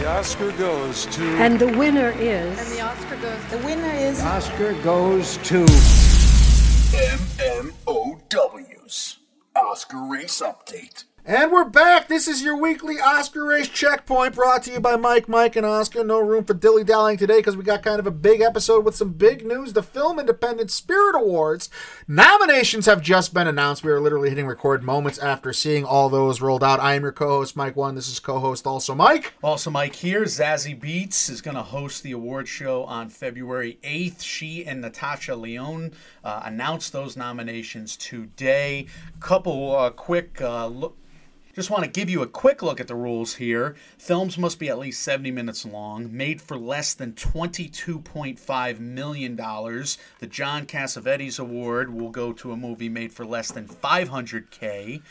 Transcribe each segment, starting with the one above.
The Oscar goes to... And the winner is... And the Oscar goes to... The winner is... The Oscar goes to... MMOW's Oscar Race Update. And we're back. This is your weekly Oscar Race Checkpoint brought to you by Mike, and Oscar. No room for dilly-dallying today because we got kind of a big episode with some big news. The Film Independent Spirit Awards nominations have just been announced. We are literally hitting record moments after seeing all those rolled out. I am your co-host, Mike One. This is co-host also Mike. Also Mike here. Zazie Beetz is going to host the award show on February 8th. She and Natasha Leone announced those nominations today. Couple quick look. Just want to give you a quick look at the rules here. Films must be at least 70 minutes long, made for less than $22.5 million. The John Cassavetes Award will go to a movie made for less than $500K.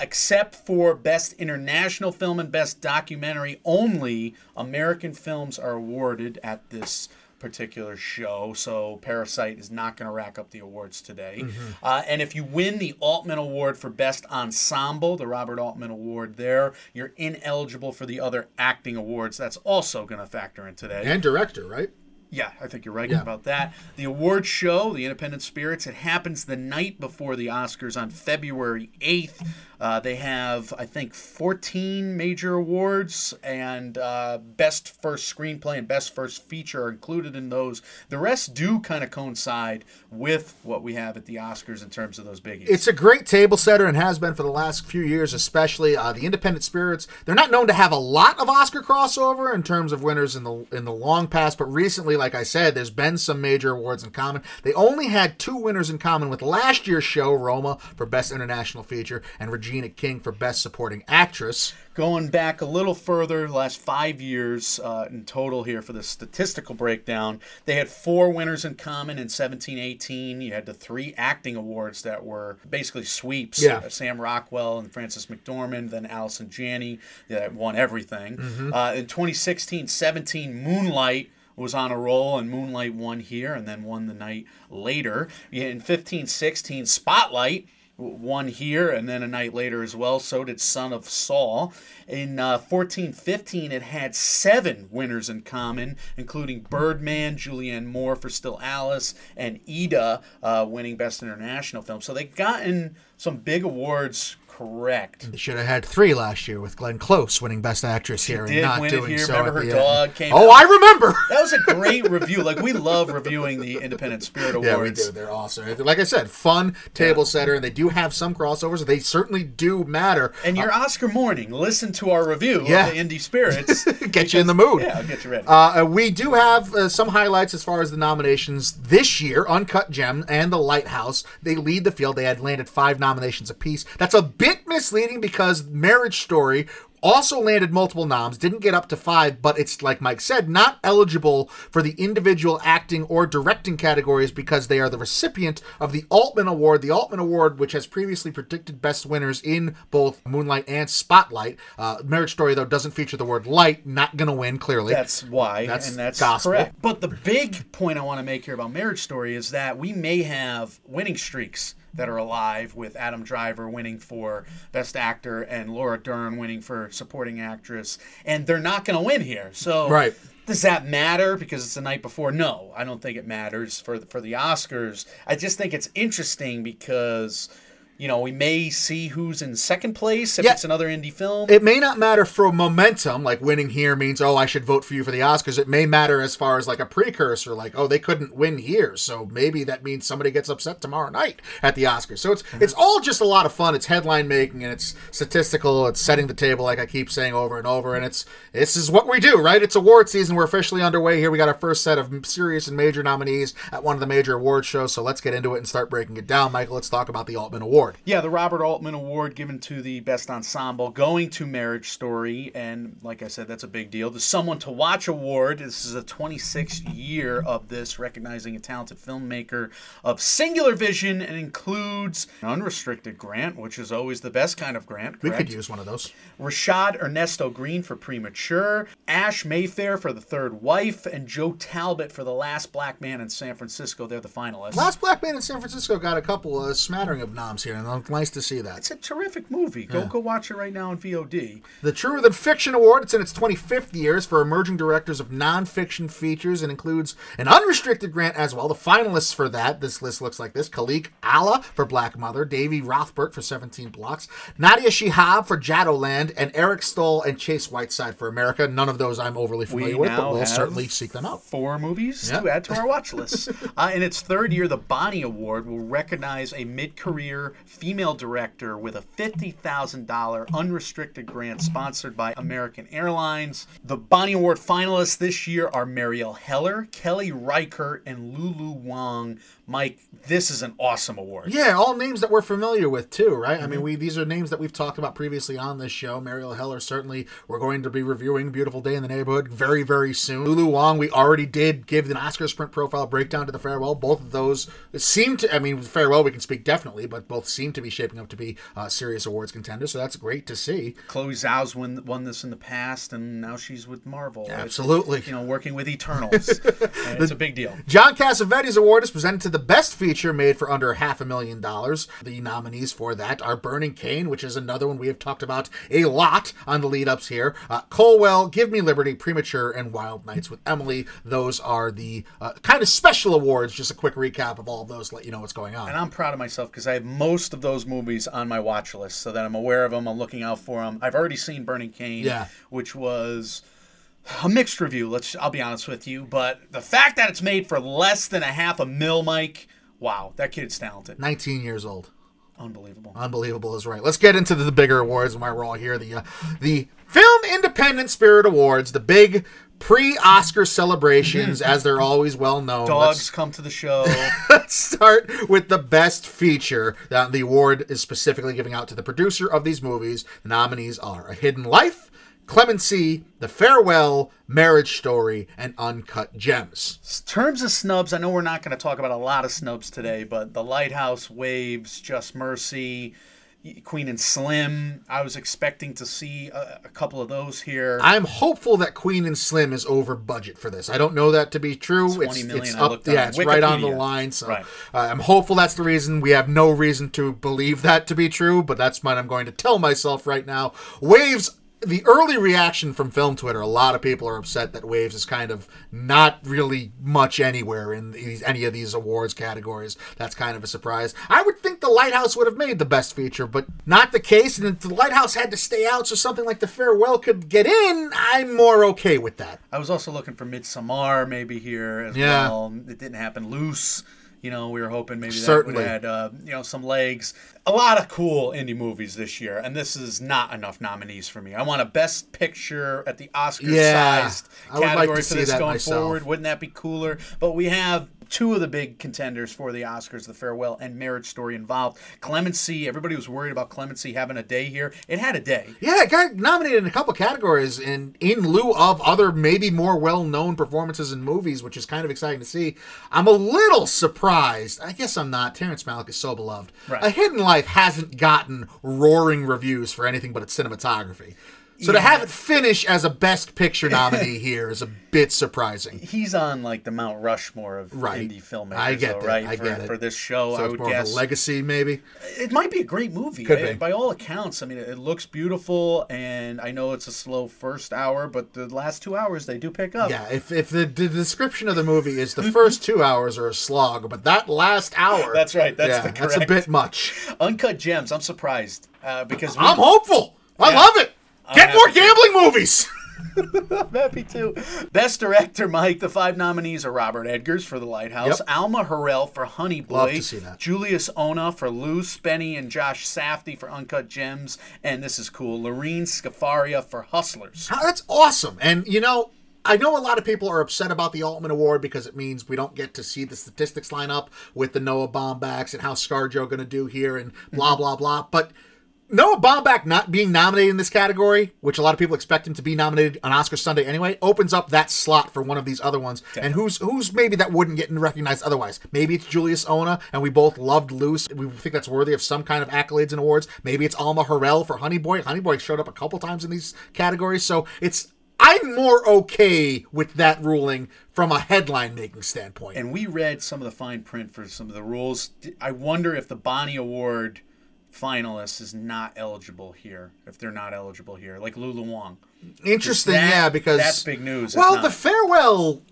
Except for Best International Film and Best Documentary, only American films are awarded at this particular show, so Parasite is not going to rack up the awards today. Mm-hmm. And if you win the Altman Award for Best Ensemble, the Robert Altman Award there, you're ineligible for the other acting awards. That's also going to factor in today. And director, right? Yeah, I think you're right about that. The award show, The Independent Spirits, it happens the night before the Oscars on February 8th. They have, I think, 14 major awards, and Best First Screenplay and Best First Feature are included in those. The rest do kind of coincide with what we have at the Oscars in terms of those biggies. It's a great table setter and has been for the last few years, especially the Independent Spirits. They're not known to have a lot of Oscar crossover in terms of winners in the long past, but recently, like I said, there's been some major awards in common. They only had two winners in common with last year's show, Roma for Best International Feature, and Regina King for Best Supporting Actress. Going back a little further, the last 5 years in total here for the statistical breakdown, they had four winners in common in 17-18. You had the three acting awards that were basically sweeps. Yeah. Sam Rockwell and Frances McDormand, then Allison Janney that won everything. Mm-hmm. In 2016-17, Moonlight was on a roll, and Moonlight won here and then won the night later. In 15-16, Spotlight won here and then a night later as well. So did Son of Saul. In 14-15, it had seven winners in common, including Birdman, Julianne Moore for Still Alice, and Ida winning Best International Film. So they've gotten some big awards correct. They should have had three last year with Glenn Close winning Best Actress here and not doing so. Remember her dog came out. Oh, I remember. That was a great review. Like, we love reviewing the Independent Spirit Awards. Yeah, we do. They're awesome. Like I said, fun table setter, and they do have some crossovers. They certainly do matter. And your Oscar morning, listen to our review of the Indie Spirits. Get you in the mood. Yeah, I'll get you ready. We do have some highlights as far as the nominations this year. Uncut Gem and The Lighthouse, they lead the field. They had landed five nominations apiece. That's a bit misleading because Marriage Story also landed multiple noms, didn't get up to five, but it's, like Mike said, not eligible for the individual acting or directing categories because they are the recipient of the Altman Award. The Altman Award, which has previously predicted best winners in both Moonlight and Spotlight. Marriage Story, though, doesn't feature the word light. Not going to win, clearly. That's why, and that's gospel. Correct. But the big point I want to make here about Marriage Story is that we may have winning streaks that are alive, with Adam Driver winning for Best Actor and Laura Dern winning for Supporting Actress, and they're not going to win here. So does that matter because it's the night before? No, I don't think it matters for the Oscars. I just think it's interesting because, you know, we may see who's in second place if it's another indie film. It may not matter for momentum, like winning here means, oh, I should vote for you for the Oscars. It may matter as far as like a precursor, like, oh, they couldn't win here, so maybe that means somebody gets upset tomorrow night at the Oscars. So it's all just a lot of fun. It's headline making and it's statistical. It's setting the table, like I keep saying over and over. And this is what we do, right? It's award season. We're officially underway here. We got our first set of serious and major nominees at one of the major award shows. So let's get into it and start breaking it down. Michael, let's talk about the Altman Award. Yeah, the Robert Altman Award given to the Best Ensemble, going to Marriage Story, and like I said, that's a big deal. The Someone to Watch Award, this is the 26th year of this, recognizing a talented filmmaker of singular vision, and includes an unrestricted grant, which is always the best kind of grant, correct? We could use one of those. Rashad Ernesto Green for Premature, Ash Mayfair for The Third Wife, and Joe Talbot for The Last Black Man in San Francisco. They're the finalists. Last Black Man in San Francisco got a couple of smattering of noms here. year, and it's nice to see that. It's a terrific movie. Go watch it right now on VOD. The Truer Than Fiction Award, it's in its 25th year, for emerging directors of nonfiction features, and includes an unrestricted grant as well. The finalists for that, this list looks like this: Kalik Allah for Black Mother, Davy Rothbert for 17 Blocks, Nadia Shihab for Shadowland, and Eric Stoll and Chase Whiteside for America. None of those I'm overly familiar with, but we'll certainly seek them out. Four movies to add to our watch list. In its third year, the Bonnie Award will recognize a mid-career female director with a $50,000 unrestricted grant sponsored by American Airlines. The Bonnie Award finalists this year are Marielle Heller, Kelly Riker, and Lulu Wong. Mike, this is an awesome award. Yeah, all names that we're familiar with too, right? Mm-hmm. I mean, these are names that we've talked about previously on this show. Marielle Heller, certainly, we're going to be reviewing Beautiful Day in the Neighborhood very, very soon. Lulu Wong, we already did give an Oscar Sprint Profile breakdown to The Farewell. Both of those seem to, I mean, Farewell we can speak definitely, but both seem to be shaping up to be serious awards contenders, so that's great to see. Chloe Zhao's won this in the past, and now she's with Marvel. Absolutely. It's, working with Eternals. It's a big deal. John Cassavetes Award is presented to the best feature made for under $500,000. The nominees for that are Burning Cane, which is another one we have talked about a lot on the lead-ups here, Colwell, Give Me Liberty, Premature, and Wild Nights with Emily. Those are the kind of special awards. Just a quick recap of all of those, let you know what's going on. And I'm proud of myself because I have most of those movies on my watch list so that I'm aware of them, I'm looking out for them. I've already seen Burning Cane, which was a mixed review, I'll be honest with you, but the fact that it's made for less than $500,000, Mike, wow, that kid's talented. 19 years old. Unbelievable. Unbelievable is right. Let's get into the bigger awards and why we're all here. The Film Independent Spirit Awards, the big pre-Oscar celebrations, as they're always well known. Let's come to the show. Let's start with the best feature. The award is specifically giving out to the producer of these movies. The nominees are A Hidden Life, Clemency, The Farewell, Marriage Story, and Uncut Gems. In terms of snubs, I know we're not going to talk about a lot of snubs today, but The Lighthouse, Waves, Just Mercy, Queen and Slim. I was expecting to see a couple of those here. I'm hopeful that Queen and Slim is over budget for this. I don't know that to be true. $20 million, it's up, it's Wikipedia. Right on the line. So right. I'm hopeful that's the reason. We have no reason to believe that to be true, but that's what I'm going to tell myself right now. Waves. The early reaction from film Twitter, a lot of people are upset that Waves is kind of not really much anywhere in any of these awards categories. That's kind of a surprise. I would think The Lighthouse would have made the best feature, but not the case. And The Lighthouse had to stay out, so something like The Farewell could get in. I'm more okay with that. I was also looking for Midsommar maybe here as well. It didn't happen. Loose. We were hoping maybe that would add, some legs. A lot of cool indie movies this year, and this is not enough nominees for me. I want a Best Picture at the Oscar-sized category for this going forward. Wouldn't that be cooler? But we have two of the big contenders for the Oscars, The Farewell and Marriage Story, involved. Clemency, everybody was worried about Clemency having a day here. It had a day. Yeah, it got nominated in a couple categories in lieu of other maybe more well-known performances in movies, which is kind of exciting to see. I'm a little surprised. I guess I'm not. Terrence Malick is so beloved. Right. A Hidden Life hasn't gotten roaring reviews for anything but its cinematography. So to have it finish as a Best Picture nominee here is a bit surprising. He's on the Mount Rushmore of indie filmmakers, for this show, so I would guess. So it's more of a legacy, maybe? It might be a great movie. Could be. By all accounts, it looks beautiful, and I know it's a slow first hour, but the last 2 hours, they do pick up. Yeah, if the description of the movie is the first 2 hours are a slog, but that last hour... That's right, that's a bit much. Uncut Gems, I'm surprised. Because I'm hopeful! I love it! Get more gambling movies! I'm happy too. Best Director, Mike. The five nominees are Robert Edgers for The Lighthouse, Alma Harrell for Honey Boy, love to see that. Julius Ona for Loose, Benny and Josh Safdie for Uncut Gems, and this is cool, Lorene Scafaria for Hustlers. That's awesome. And, I know a lot of people are upset about the Altman Award because it means we don't get to see the statistics line up with the Noah Baumbachs and how ScarJo going to do here and blah, blah, blah, but... Noah Baumbach not being nominated in this category, which a lot of people expect him to be nominated on Oscar Sunday anyway, opens up that slot for one of these other ones. Okay. And who's maybe that wouldn't get recognized otherwise? Maybe it's Julius Ona, and we both loved Loose. We think that's worthy of some kind of accolades and awards. Maybe it's Alma Harrell for Honey Boy. Honey Boy showed up a couple times in these categories, so I'm more okay with that ruling from a headline-making standpoint. And we read some of the fine print for some of the rules. I wonder if the Bonnie Award... finalists is not eligible here, if they're not eligible here. Like Lulu Wong. Interesting, because... That's big news. Well, the farewell...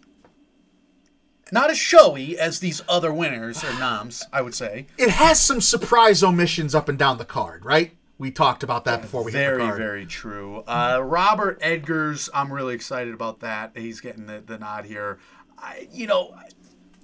Not as showy as these other winners or noms, I would say. It has some surprise omissions up and down the card, right? We talked about that before we hit the card. Very, very true. Robert Edgers, I'm really excited about that. He's getting the nod here.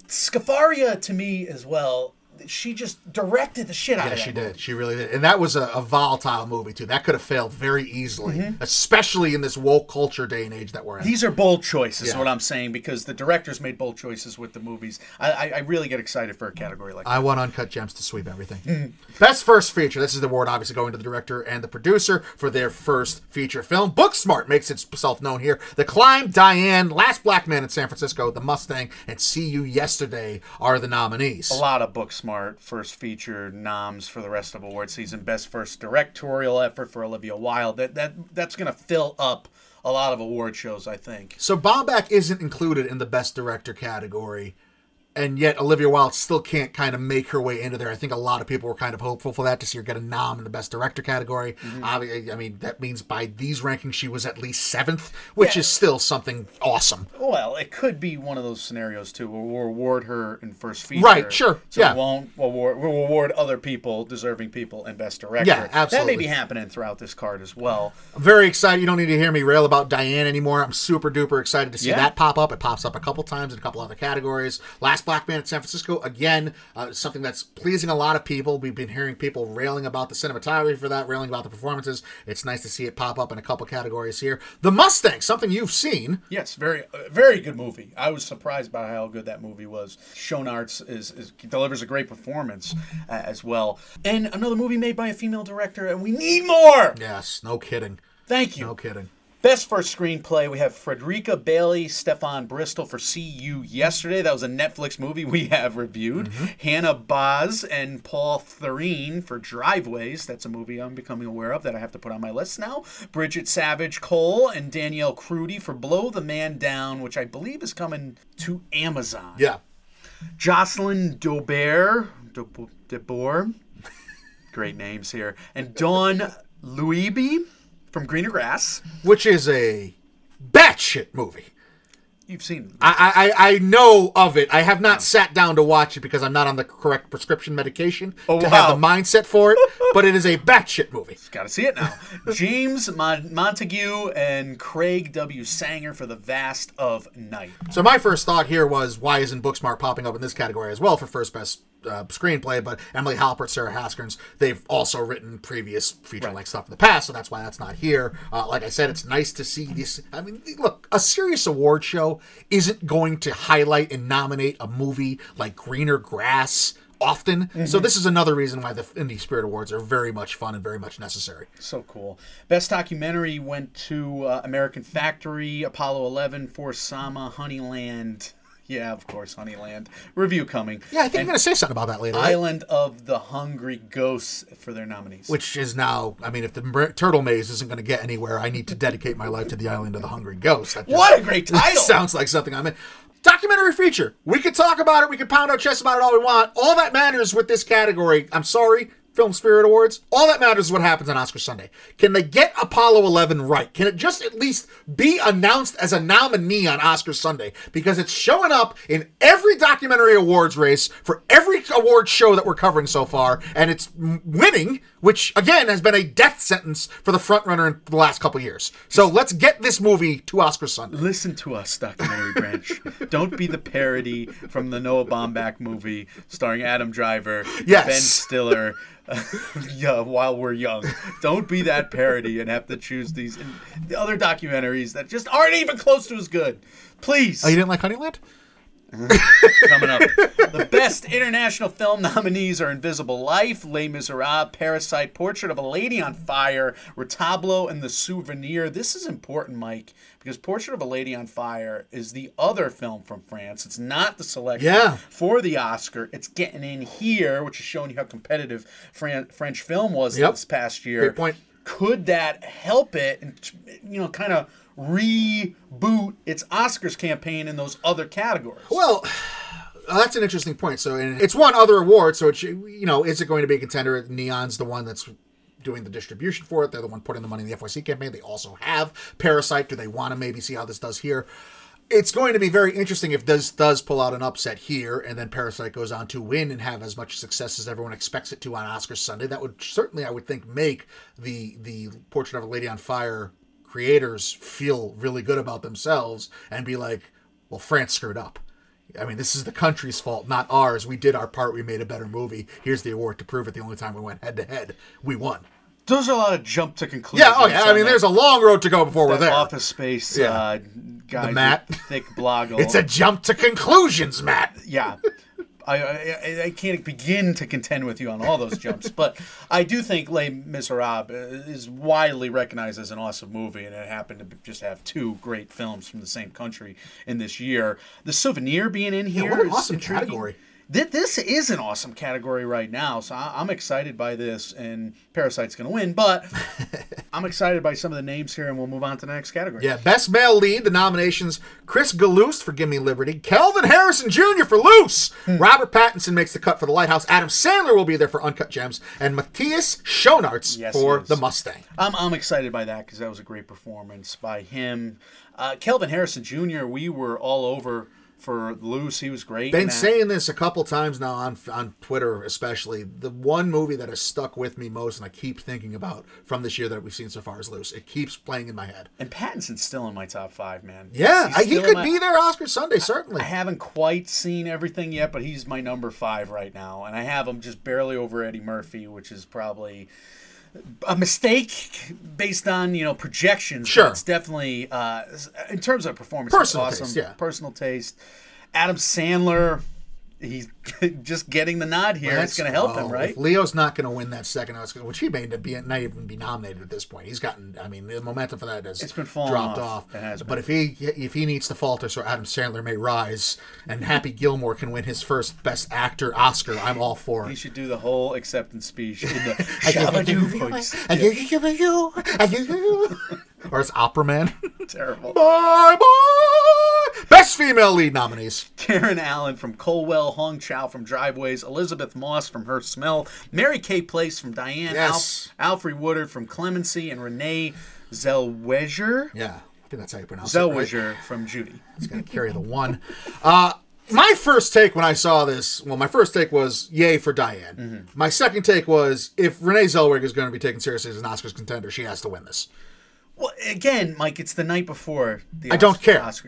Scafaria, to me, as well, she just directed the shit out of it. Yeah, she did. She really did. And that was a volatile movie, too. That could have failed very easily, especially in this woke culture day and age that we're in. These are bold choices, is what I'm saying, because the directors made bold choices with the movies. I really get excited for a category like that. I want Uncut Gems to sweep everything. Mm-hmm. Best First Feature. This is the award, obviously, going to the director and the producer for their first feature film. Booksmart makes itself known here. The Climb, Diane, Last Black Man in San Francisco, The Mustang, and See You Yesterday are the nominees. A lot of Booksmart. First feature noms for the rest of award season. Best first directorial effort for Olivia Wilde. That's going to fill up a lot of award shows, I think. So Baumbach isn't included in the best director category, and yet Olivia Wilde still can't kind of make her way into there. I think a lot of people were kind of hopeful for that, to see her get a nom in the best director category. Mm-hmm. I mean, that means by these rankings she was at least 7th, which is still something awesome. Well, it could be one of those scenarios, too, where we'll award her in first feature. Right, sure. So we'll award other people, deserving people, in best director. Yeah, absolutely. That may be happening throughout this card as well. I'm very excited. You don't need to hear me rail about Diane anymore. I'm super duper excited to see that pop up. It pops up a couple times in a couple other categories. Last Black Man in San Francisco, again, something that's pleasing a lot of people. We've been hearing people railing about the cinematography for that, railing about the performances. It's nice to see it pop up in a couple categories here. The Mustang, something you've seen. Yes, very, very good movie. I was surprised by how good that movie was. Schoenaerts delivers a great performance as well. And another movie made by a female director, and we need more! Yes, no kidding. Thank you. No kidding. Best First Screenplay, we have Frederica Bailey, Stefan Bristol for See You Yesterday. That was a Netflix movie we have reviewed. Mm-hmm. Hannah Boz and Paul Thurene for Driveways. That's a movie I'm becoming aware of that I have to put on my list now. Bridget Savage Cole and Danielle Crudy for Blow the Man Down, which I believe is coming to Amazon. Yeah. Jocelyn DeBoer, great names here, and Dawn Luiby from Greener Grass. Which is a batshit movie. You've seen it. I know of it. I have not sat down to watch it because I'm not on the correct prescription medication to have the mindset for it, but it is a batshit movie. Got to see it now. James Montague and Craig W. Sanger for The Vast of Night. So my first thought here was, why isn't Booksmart popping up in this category as well for first best screenplay? But Emily Halpert, Sarah Haskins, they've also written previous feature-length stuff in the past, so that's why that's not here. Like I said, it's nice to see this. I mean, look, a serious award show isn't going to highlight and nominate a movie like Greener Grass often. Mm-hmm. So this is another reason why the Indie Spirit Awards are very much fun and very much necessary. So cool. Best Documentary went to American Factory, Apollo 11, For Sama, Honeyland... Yeah, of course, Honeyland. Review coming. Yeah, I think you're going to say something about that later. Island of the Hungry Ghosts for their nominees. Which is now, I mean, if the Turtle Maze isn't going to get anywhere, I need to dedicate my life to the Island of the Hungry Ghosts. What a great title! Sounds like something I'm in. Documentary feature. We could talk about it. We could pound our chest about it all we want. All that matters with this category, I'm sorry, Film Spirit Awards, all that matters is what happens on Oscar Sunday. Can they get Apollo 11 right? Can it just at least be announced as a nominee on Oscar Sunday? Because it's showing up in every documentary awards race for every award show that we're covering so far, and it's winning, which, again, has been a death sentence for the frontrunner in the last couple years. So let's get this movie to Oscar Sunday. Listen to us, Documentary Branch. Don't be the parody from the Noah Baumbach movie starring Adam Driver, Ben Stiller, while we're young. Don't be that parody and have to choose these and the other documentaries that just aren't even close to as good. Please. Oh, you didn't like Honeyland? Coming up. The best international film nominees are Invisible Life, Les Miserables, Parasite, Portrait of a Lady on Fire, Retablo, and The Souvenir. This is important, Mike, because Portrait of a Lady on Fire is the other film from France. It's not the selection for the Oscar. It's getting in here, which is showing you how competitive French film was this past year. Great point. Could that help it and, kind of reboot its Oscars campaign in those other categories? Well, That's an interesting point. So, and it's won other awards, so it should, you know, is it going to be a contender? Neon's the one that's doing the distribution for it. They're the one putting the money in the FYC campaign. They also have Parasite. Do they want to maybe see how this does here? It's going to be very interesting if this does pull out an upset here and then Parasite goes on to win and have as much success as everyone expects it to on Oscars Sunday. That would certainly, I would think, make the Portrait of a Lady on Fire creators feel really good about themselves and be like, well, France screwed up. I mean, this is the country's fault, not ours. We did our part. We made a better movie. Here's the award to prove it. The only time we went head-to-head, we won. There's a lot of jump to conclusions. Yeah, oh yeah. I mean, there's a long road to go before we're there. Office Space guy, the Matt. Thick bloggle. It's a jump to conclusions, Matt. Yeah. I can't begin to contend with you on all those jumps, but I do think Les Miserables is widely recognized as an awesome movie, and it happened to just have two great films from the same country in this year. The Souvenir being in here, what an awesome intriguing category. This is an awesome category right now, so I'm excited by this, and Parasite's going to win, but I'm excited by some of the names here, and we'll move on to the next category. Yeah, Best Male Lead, the nominations, Chris Galouse for Gimme Liberty, Kelvin Harrison Jr. for Loose, Robert Pattinson makes the cut for The Lighthouse, Adam Sandler will be there for Uncut Gems, and Matthias Schoenaerts for The Mustang. I'm excited by that, because that was a great performance by him. Kelvin Harrison Jr., we were all over for Loose. He was great. Been saying this a couple times now on Twitter, especially. The one movie that has stuck with me most and I keep thinking about from this year that we've seen so far is Loose. It keeps playing in my head. And Pattinson's still in my top five, man. Yeah, he could be there Oscar Sunday, certainly. I haven't quite seen everything yet, but he's my number five right now. And I have him just barely over Eddie Murphy, which is probably a mistake based on, you know, projections. Sure. It's definitely, in terms of performance, personal awesome. Taste, yeah. Personal taste. Adam Sandler, he's just getting the nod here. That's going to help him, right? If Leo's not going to win that second Oscar, which he may not even be nominated at this point. He's gotten, I mean, the momentum for that has dropped off. It has been. But if he needs to falter so Adam Sandler may rise and Happy Gilmore can win his first Best Actor Oscar, I'm all for it. He should do the whole acceptance speech in the Shabadoo voice. I give you. Or it's Opera Man. Terrible. Bye bye. Best Female Lead nominees: Karen Allen from Colwell, Hong Chow from Driveways, Elizabeth Moss from Her Smell, Mary Kay Place from Diane, yes. Alfre Woodard from Clemency, and Renée Zellweger. Yeah, I think that's how you pronounce it. Right? From Judy. It's gonna carry the one. My first take when I saw this, well, my first take was, yay for Diane. Mm-hmm. My second take was, if Renée Zellweger is going to be taken seriously as an Oscars contender, she has to win this. Well, again, Mike, it's the night before the Oscars.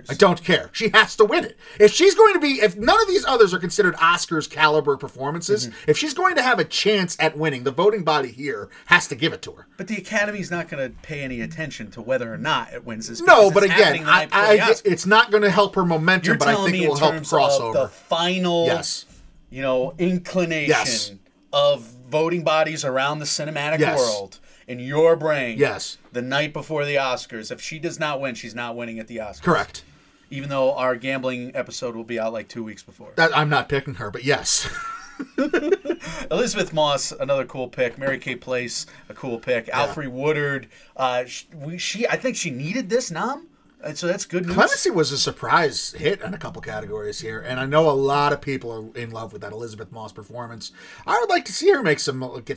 I don't care. She has to win it. If she's going to be, if none of these others are considered Oscars caliber performances, mm-hmm. if she's going to have a chance at winning, the voting body here has to give it to her. But the Academy's not going to pay any attention to whether or not it wins this. No, but again, it's not going to help her momentum. You're telling me it will help crossover. Of the final, you know, inclination of voting bodies around the cinematic world. In your brain, the night before the Oscars, if she does not win, she's not winning at the Oscars. Correct. Even though our gambling episode will be out like 2 weeks before. I'm not picking her, but yes. Elizabeth Moss, another cool pick. Mary Kay Place, a cool pick. Yeah. Alfre Woodard, I think she needed this nom. So that's good news. Clemency was a surprise hit in a couple categories here, and I know a lot of people are in love with that Elizabeth Moss performance. I would like to see her get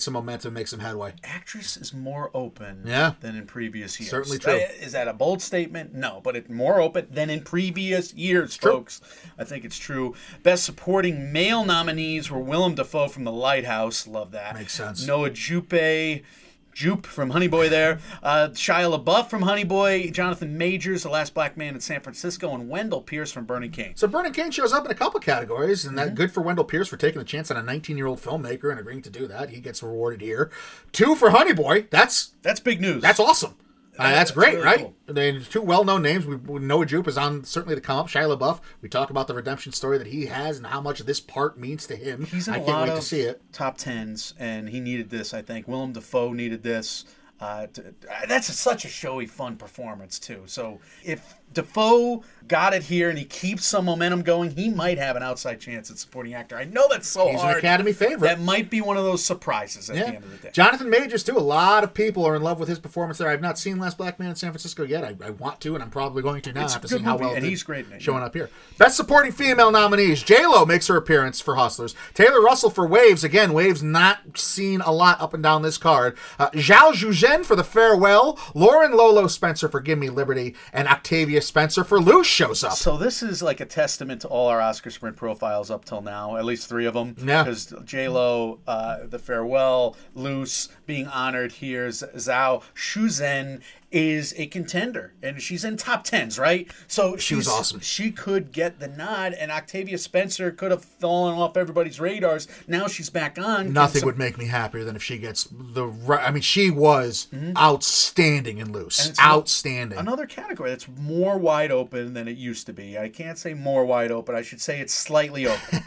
some momentum, make some headway. Actress is more open than in previous years. Certainly true. Is that a bold statement? No, but it's more open than in previous years, folks. I think it's true. Best Supporting Male nominees were Willem Dafoe from The Lighthouse. Love that. Makes sense. Noah Jupe from Honey Boy there, Shia LaBeouf from Honey Boy, Jonathan Majors, The Last Black Man in San Francisco, and Wendell Pierce from Burning King. So Burning King shows up in a couple categories, and that's good for Wendell Pierce for taking a chance on a 19-year-old filmmaker and agreeing to do that. He gets rewarded here. 2 for Honey Boy. That's big news. That's awesome. That's great, really, right? Cool. They're two well-known names. We Noah Jupe is on certainly to come up. Shia LaBeouf. We talk about the redemption story that he has and how much this part means to him. He's in a lot of to see it. Top tens, and he needed this. I think Willem Dafoe needed this. That's such a showy, fun performance too. So if Dafoe got it here, and he keeps some momentum going. He might have an outside chance at supporting actor. I know that's so hard. He's an Academy favorite. That might be one of those surprises at the end of the day. Jonathan Majors, too. A lot of people are in love with his performance there. I've not seen Last Black Man in San Francisco yet. I want to, and I'm probably going to now after seeing how well he's great showing up here. Best Supporting Female nominees. J-Lo makes her appearance for Hustlers. Taylor Russell for Waves. Again, Waves not seen a lot up and down this card. Zhao Shuzhen for The Farewell. Lauren Lolo Spencer for Give Me Liberty. And Octavia Spencer for Luce shows up. So this is like a testament to all our Oscar Sprint profiles up till now, at least three of them. Yeah. Because J-Lo, The Farewell, Luce being honored here, Zhao Shuzhen is a contender, and she's in top tens, right? So she was awesome. She could get the nod, and Octavia Spencer could have fallen off everybody's radars. Now she's back on. Nothing would make me happier than if she gets the right. I mean, she was outstanding in Luce. Outstanding. Another category that's more wide open than it used to be. I can't say more wide open. I should say it's slightly open.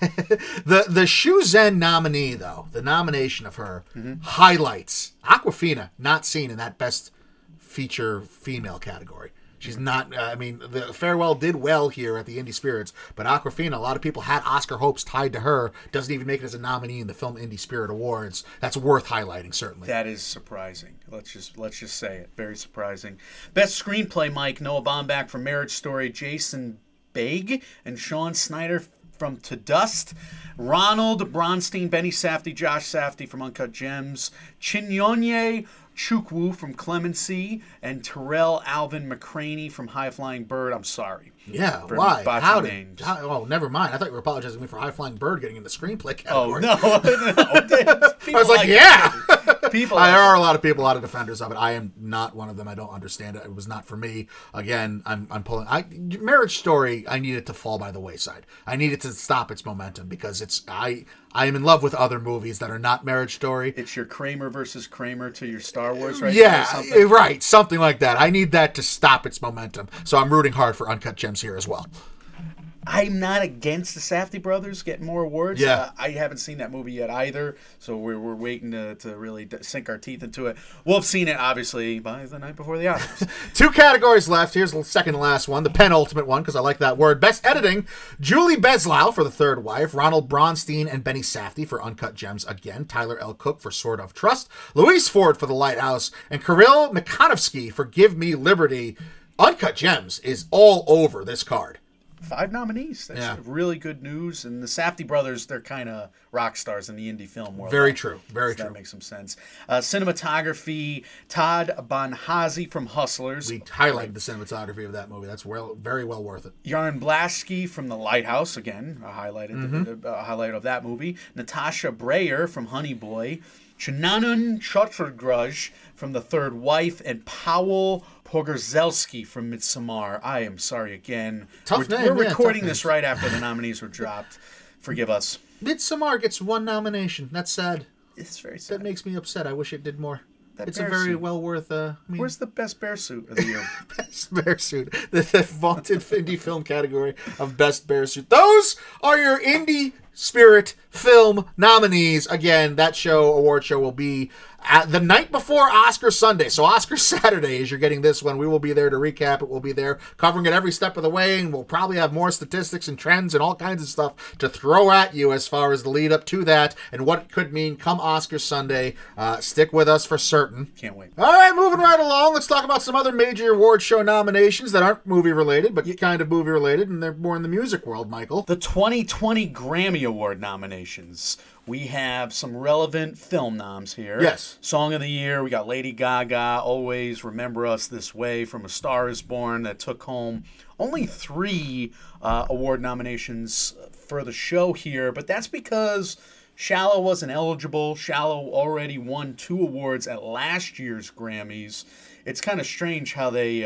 The Shuzhen nominee, though, the nomination of her highlights Awkwafina, not seen in that best feature female category. She's not, I mean, The Farewell did well here at the Indie Spirits, but Awkwafina, a lot of people had Oscar hopes tied to her, doesn't even make it as a nominee in the Film Indie Spirit Awards. That's worth highlighting, certainly. That is surprising. Let's just say it. Very surprising. Best Screenplay, Mike, Noah Baumbach for Marriage Story, Jason Baig and Sean Snyder from To Dust, Ronald Bronstein, Benny Safdie, Josh Safdie from Uncut Gems, Chinyonye Chukwu from Clemency, and Terrell Alvin McCraney from High Flying Bird. I'm sorry. Yeah, why? How did? Oh, never mind. I thought you were apologizing to me for High Flying Bird getting in the screenplay category. Oh, no. I was like yeah. People. There are a lot of people, a lot of defenders of it. I am not one of them. I don't understand it. It was not for me. Again, I'm pulling. Marriage Story, I need it to fall by the wayside. I need it to stop its momentum because it's I am in love with other movies that are not Marriage Story. It's your Kramer versus Kramer to your Star Wars, right? Yeah, something. Right. Something like that. I need that to stop its momentum. So I'm rooting hard for Uncut Gems here as well. I'm not against the Safdie brothers getting more awards. Yeah. I haven't seen that movie yet either, so we're waiting to really sink our teeth into it. We'll have seen it, obviously, by the night before the Oscars. Two categories left. Here's the second to last one, the penultimate one, because I like that word. Best Editing, Julie Beslow for The Third Wife, Ronald Bronstein and Benny Safdie for Uncut Gems again, Tyler L. Cook for Sword of Trust, Louise Ford for The Lighthouse, and Kirill Mikhanovsky for Give Me Liberty. Uncut Gems is all over this card. 5 nominees. That's really good news. And the Safdie brothers, they're kind of rock stars in the indie film world. Very true. Very true. That makes some sense. Cinematography, Todd Bonhazzi from Hustlers. We highlighted the cinematography of that movie. That's very well worth it. Yaron Blaschke from The Lighthouse. Again, I highlighted the highlight of that movie. Natasha Breyer from Honey Boy. Chinanan Chottergrudge from The Third Wife, and Powell Pogorzelski from Midsommar. I am sorry again. We're recording this right after the nominees were dropped. Forgive us. Midsommar gets 1 nomination. That's sad. It's very sad. That makes me upset. I wish it did more. It's a very suit. Well worth... Where's the best bear suit of the year? Best bear suit. The vaunted indie film category of best bear suit. Those are your Indie Spirit film nominees. Again, that award show will be the night before Oscar Sunday. So Oscar Saturday is you're getting this one. We will be there to recap it. We'll be there covering it every step of the way, and we'll probably have more statistics and trends and all kinds of stuff to throw at you as far as the lead up to that and what it could mean come Oscar Sunday. Stick with us for certain. Can't wait. All right, moving right along. Let's talk about some other major award show nominations that aren't movie related, but kind of movie related, and they're more in the music world, Michael. The 2020 Grammy Award nominations. We have some relevant film noms here. Yes. Song of the Year, we got Lady Gaga, Always Remember Us This Way from A Star Is Born, that took home only 3 award nominations for the show here, but that's because Shallow wasn't eligible. Shallow already won 2 awards at last year's Grammys. It's kind of strange how they,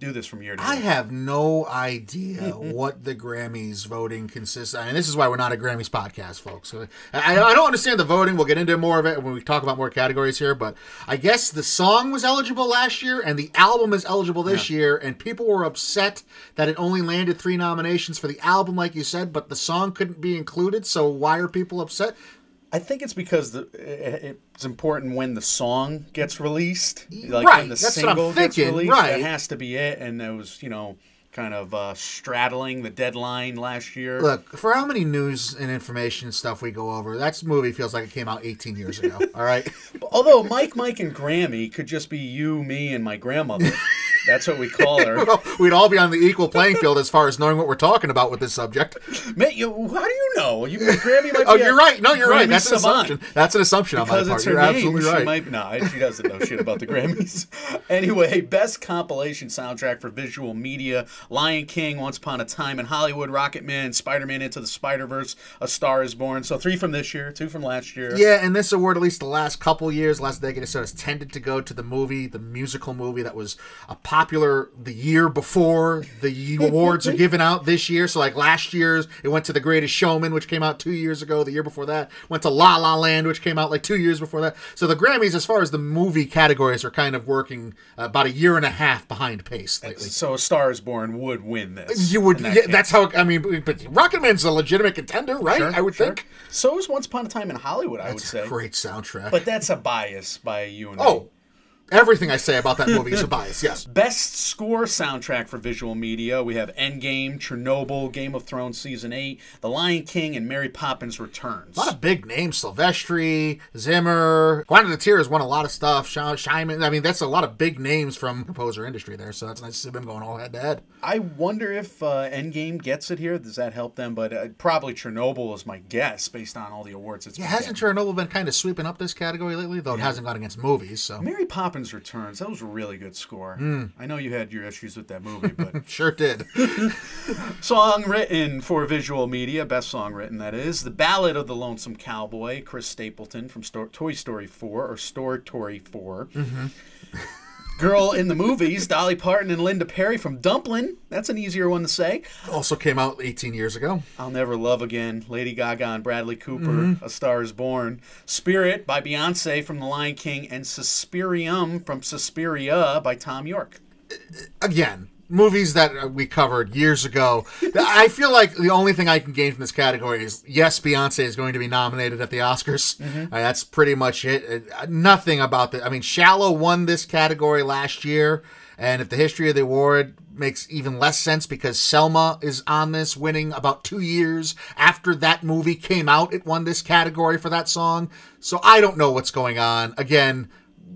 do this from year to year. I have no idea what the Grammys voting consists of. I mean, this is why we're not a Grammys podcast, folks. So I don't understand the voting. We'll get into more of it when we talk about more categories here, but I guess the song was eligible last year and the album is eligible this year, and people were upset that it only landed 3 nominations for the album, like you said, but the song couldn't be included, so why are people upset? I think it's because it's important when the song gets released. Like right, when the that's single what I'm thinking, gets released, right. That has to be it. And it was, you know, kind of straddling the deadline last year. Look, for how many news and information stuff we go over, that movie feels like it came out 18 years ago, all right? Although Mike, and Grammy could just be you, me, and my grandmother. That's what we call her. Well, we'd all be on the equal playing field as far as knowing what we're talking about with this subject. Mate, how do you know? You Grammy might be oh, you're right. No, you're Grammy right. That's an assumption. That's an assumption because on my part. It's her you're name. Absolutely right. She doesn't know shit about the Grammys. Anyway, best compilation soundtrack for visual media: Lion King, Once Upon a Time in Hollywood, Rocketman, Spider-Man Into the Spider-Verse, A Star Is Born. So 3 from this year, 2 from last year. Yeah, and this award, at least the last couple years, last decade or so, has tended to go to the musical movie that was a popular the year before the awards are given out this year. So like last year's, it went to The Greatest Showman, which came out 2 years ago. The year before that went to La La Land, which came out like 2 years before that. So the Grammys, as far as the movie categories, are kind of working about a year and a half behind pace lately. So A Star Is Born would win this. You would. That that's how. I mean, but Rocketman's a legitimate contender, right? Sure, I would think. So is Once Upon a Time in Hollywood. I would say that's a great soundtrack. But that's a bias by you and me. Everything I say about that movie is a bias, yes. Best score soundtrack for visual media. We have Endgame, Chernobyl, Game of Thrones Season 8, The Lion King, and Mary Poppins Returns. A lot of big names. Silvestri, Zimmer. Juana de Tierra has won a lot of stuff. Scheinman. I mean, that's a lot of big names from composer industry there, so that's nice to see them going all head to head. I wonder if Endgame gets it here. Does that help them? But probably Chernobyl is my guess based on all the awards it's been hasn't getting. Chernobyl been kind of sweeping up this category lately, though it hasn't gone against movies, so. Mary Poppins Returns. That was a really good score. I know you had your issues with that movie, but sure did. Song written for visual media, best song written, that is The Ballad of the Lonesome Cowboy, Chris Stapleton from Toy Story 4 or Story 4. Mm-hmm. Girl in the Movies, Dolly Parton and Linda Perry from Dumplin'. That's an easier one to say. Also came out 18 years ago. I'll Never Love Again, Lady Gaga and Bradley Cooper, A Star Is Born. Spirit by Beyonce from The Lion King, and Suspirium from Suspiria by Tom York. Again, movies that we covered years ago. I feel like the only thing I can gain from this category is, yes, Beyonce is going to be nominated at the Oscars. Mm-hmm. That's pretty much it. Nothing about that. I mean, Shallow won this category last year, and if the history of the award makes even less sense because Selma is on this, winning about 2 years after that movie came out. It won this category for that song. So I don't know what's going on. Again,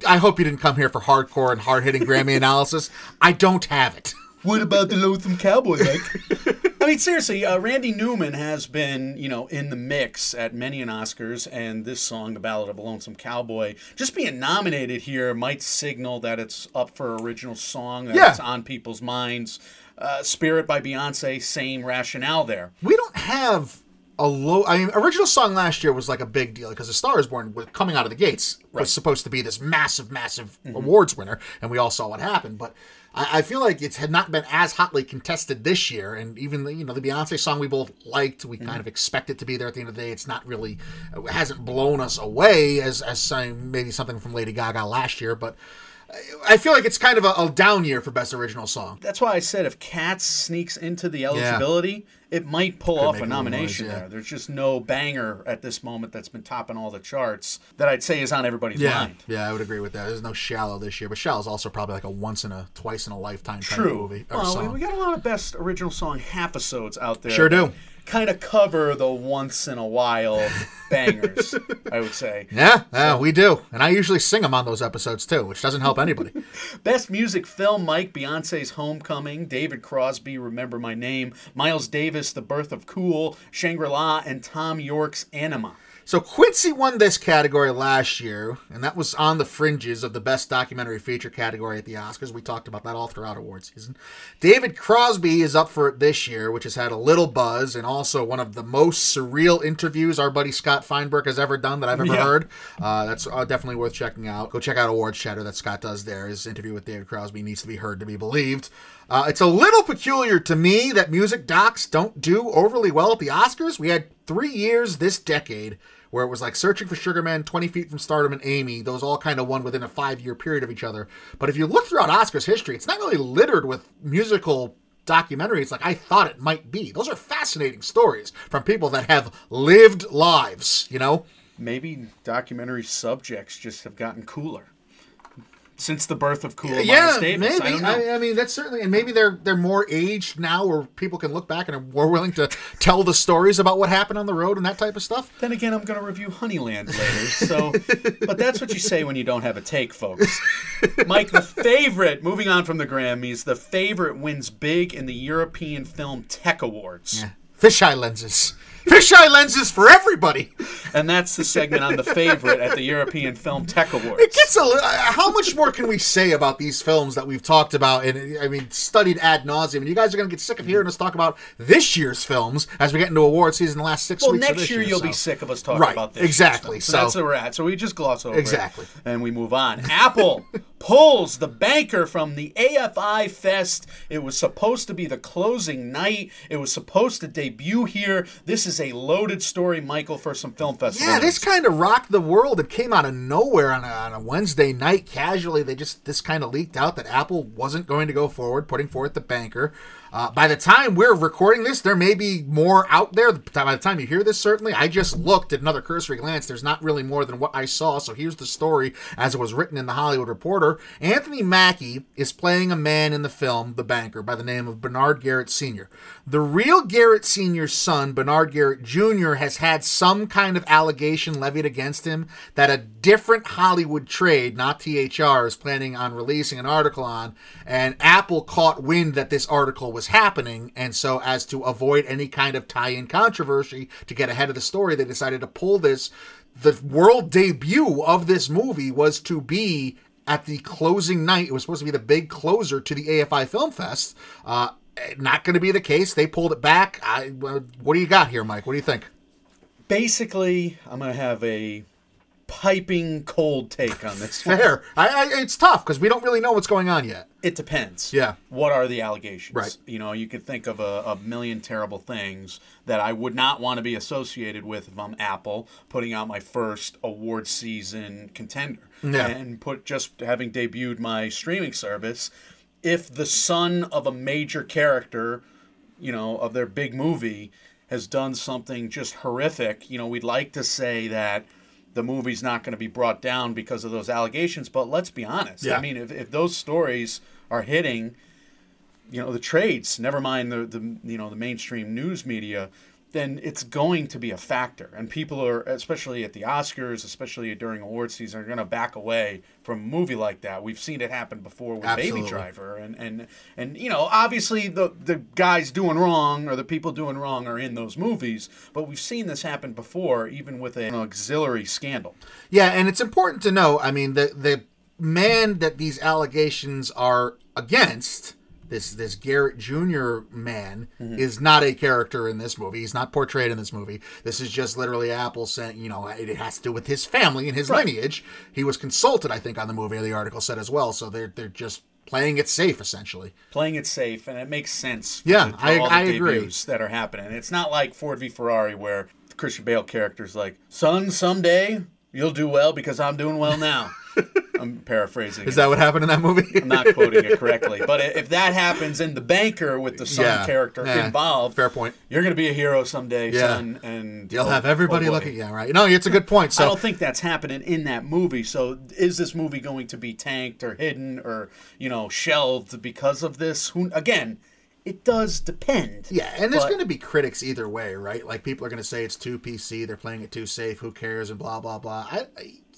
I hope you didn't come here for hardcore and hard-hitting Grammy analysis. I don't have it. What about the Lonesome Cowboy, Mike? I mean, seriously, Randy Newman has been, in the mix at many an Oscars, and this song, The Ballad of a Lonesome Cowboy, just being nominated here might signal that it's up for original song, that it's on people's minds. Spirit by Beyonce, same rationale there. We don't have original song last year was like a big deal because A Star Is Born was coming out of the gates. Right. Was supposed to be this massive, massive awards winner, and we all saw what happened. But I feel like it had not been as hotly contested this year, and even the Beyonce song we both liked, we kind of expect it to be there at the end of the day. It's not really, it hasn't blown us away as maybe something from Lady Gaga last year, but I feel like it's kind of a down year for Best Original Song. That's why I said if Cats sneaks into the eligibility, it might pull off a nomination there. There's just no banger at this moment that's been topping all the charts that I'd say is on everybody's mind. Yeah, I would agree with that. There's no Shallow this year, but Shallow's also probably like a twice-in-a-lifetime type of movie. Well, we got a lot of Best Original Song half-episodes out there. Sure do. Kind of cover the once-in-a-while bangers, I would say. Yeah, we do. And I usually sing them on those episodes, too, which doesn't help anybody. Best Music Film, Mike, Beyonce's Homecoming, David Crosby, Remember My Name, Miles Davis, The Birth of Cool, Shangri-La, and Tom York's Anima. So Quincy won this category last year, and that was on the fringes of the Best Documentary Feature category at the Oscars. We talked about that all throughout award season. David Crosby is up for it this year, which has had a little buzz, and also one of the most surreal interviews our buddy Scott Feinberg has ever done that I've ever heard. That's definitely worth checking out. Go check out Awards Chatter that Scott does there. His interview with David Crosby needs to be heard to be believed. It's a little peculiar to me that music docs don't do overly well at the Oscars. We had 3 years this decade where it was like Searching for Sugar Man, 20 Feet from Stardom, and Amy. Those all kind of won within a 5-year period of each other. But if you look throughout Oscars history, it's not really littered with musical documentaries like I thought it might be. Those are fascinating stories from people that have lived lives, maybe documentary subjects just have gotten cooler since the birth of cool. Yeah, maybe. I don't know. I mean, that's certainly, and maybe they're more aged now, where people can look back and are more willing to tell the stories about what happened on the road and that type of stuff. Then again, I'm going to review Honeyland later. So, but that's what you say when you don't have a take, folks. Mike, the favorite. Moving on from the Grammys, the favorite wins big in the European Film Tech Awards. Yeah. Fisheye lenses. Fisheye lenses for everybody. And that's the segment on the favorite at the European Film Tech Awards. It gets how much more can we say about these films that we've talked about and, I mean, studied ad nauseum? And you guys are going to get sick of hearing us talk about this year's films as we get into award season the last 6 weeks of this year. Well, next year you'll be sick of us talking about this. Right, exactly. So that's where we're at. So we just gloss over it. And we move on. Apple pulls The Banker from the AFI Fest. It was supposed to be the closing night. It was supposed to debut here. This is a loaded story, Michael, for some film festivals. Yeah, this kind of rocked the world. It came out of nowhere on a Wednesday night. Casually, this kind of leaked out that Apple wasn't going to go forward, putting forth The Banker. By the time we're recording this, there may be more out there. By the time you hear this, certainly. I just looked at another cursory glance. There's not really more than what I saw, so here's the story as it was written in The Hollywood Reporter. Anthony Mackie is playing a man in the film The Banker by the name of Bernard Garrett Sr. The real Garrett Sr.'s son, Bernard Garrett Jr., has had some kind of allegation levied against him that a different Hollywood trade, not THR, is planning on releasing an article on, and Apple caught wind that this article was happening, and so as to avoid any kind of tie-in controversy, to get ahead of the story, they decided to pull this. The world debut of this movie was to be at the closing night. It was supposed to be the big closer to the AFI Film Fest. Not going to be the case. They pulled it back. What do you got here, Mike? What do you think? Basically, I'm going to have a piping cold take on this. Fair. It's tough because we don't really know what's going on yet. It depends. Yeah. What are the allegations? Right. You know, you could think of a million terrible things that I would not want to be associated with if I'm Apple putting out my first award season contender. Yeah. And just having debuted my streaming service, if the son of a major character, you know, of their big movie has done something just horrific, you know, we'd like to say that the movie's not going to be brought down because of those allegations, but let's be honest. Yeah. I mean, if those stories are hitting, you know, the trades, never mind the mainstream news media, then it's going to be a factor. And people are, especially at the Oscars, especially during award season, are going to back away from a movie like that. We've seen it happen before with Absolutely. Baby Driver. And you know, obviously the guys doing wrong or the people doing wrong are in those movies. But we've seen this happen before, even with an auxiliary scandal. Yeah, and it's important to know, I mean, the man that these allegations are against, This Garrett Jr. man, mm-hmm. is not a character in this movie. He's not portrayed in this movie. This is just literally Apple saying, you know, it has to do with his family and his lineage. He was consulted, I think, on the movie, the article said as well. So they're just playing it safe, essentially. Playing it safe, and it makes sense. Yeah, I agree. That are happening. It's not like Ford v. Ferrari where the Christian Bale character's like, son, someday you'll do well because I'm doing well now. I'm paraphrasing. Is that what happened in that movie? I'm not quoting it correctly. But if that happens in The Banker with the son character involved, fair point. You're going to be a hero someday, son. And you'll have everybody looking. Yeah, right. No, it's a good point. So I don't think that's happening in that movie. So is this movie going to be tanked or hidden or, you know, shelved because of this? Again, it does depend. Yeah, and there's going to be critics either way, right? Like, people are going to say it's too PC, they're playing it too safe, who cares, and blah, blah, blah.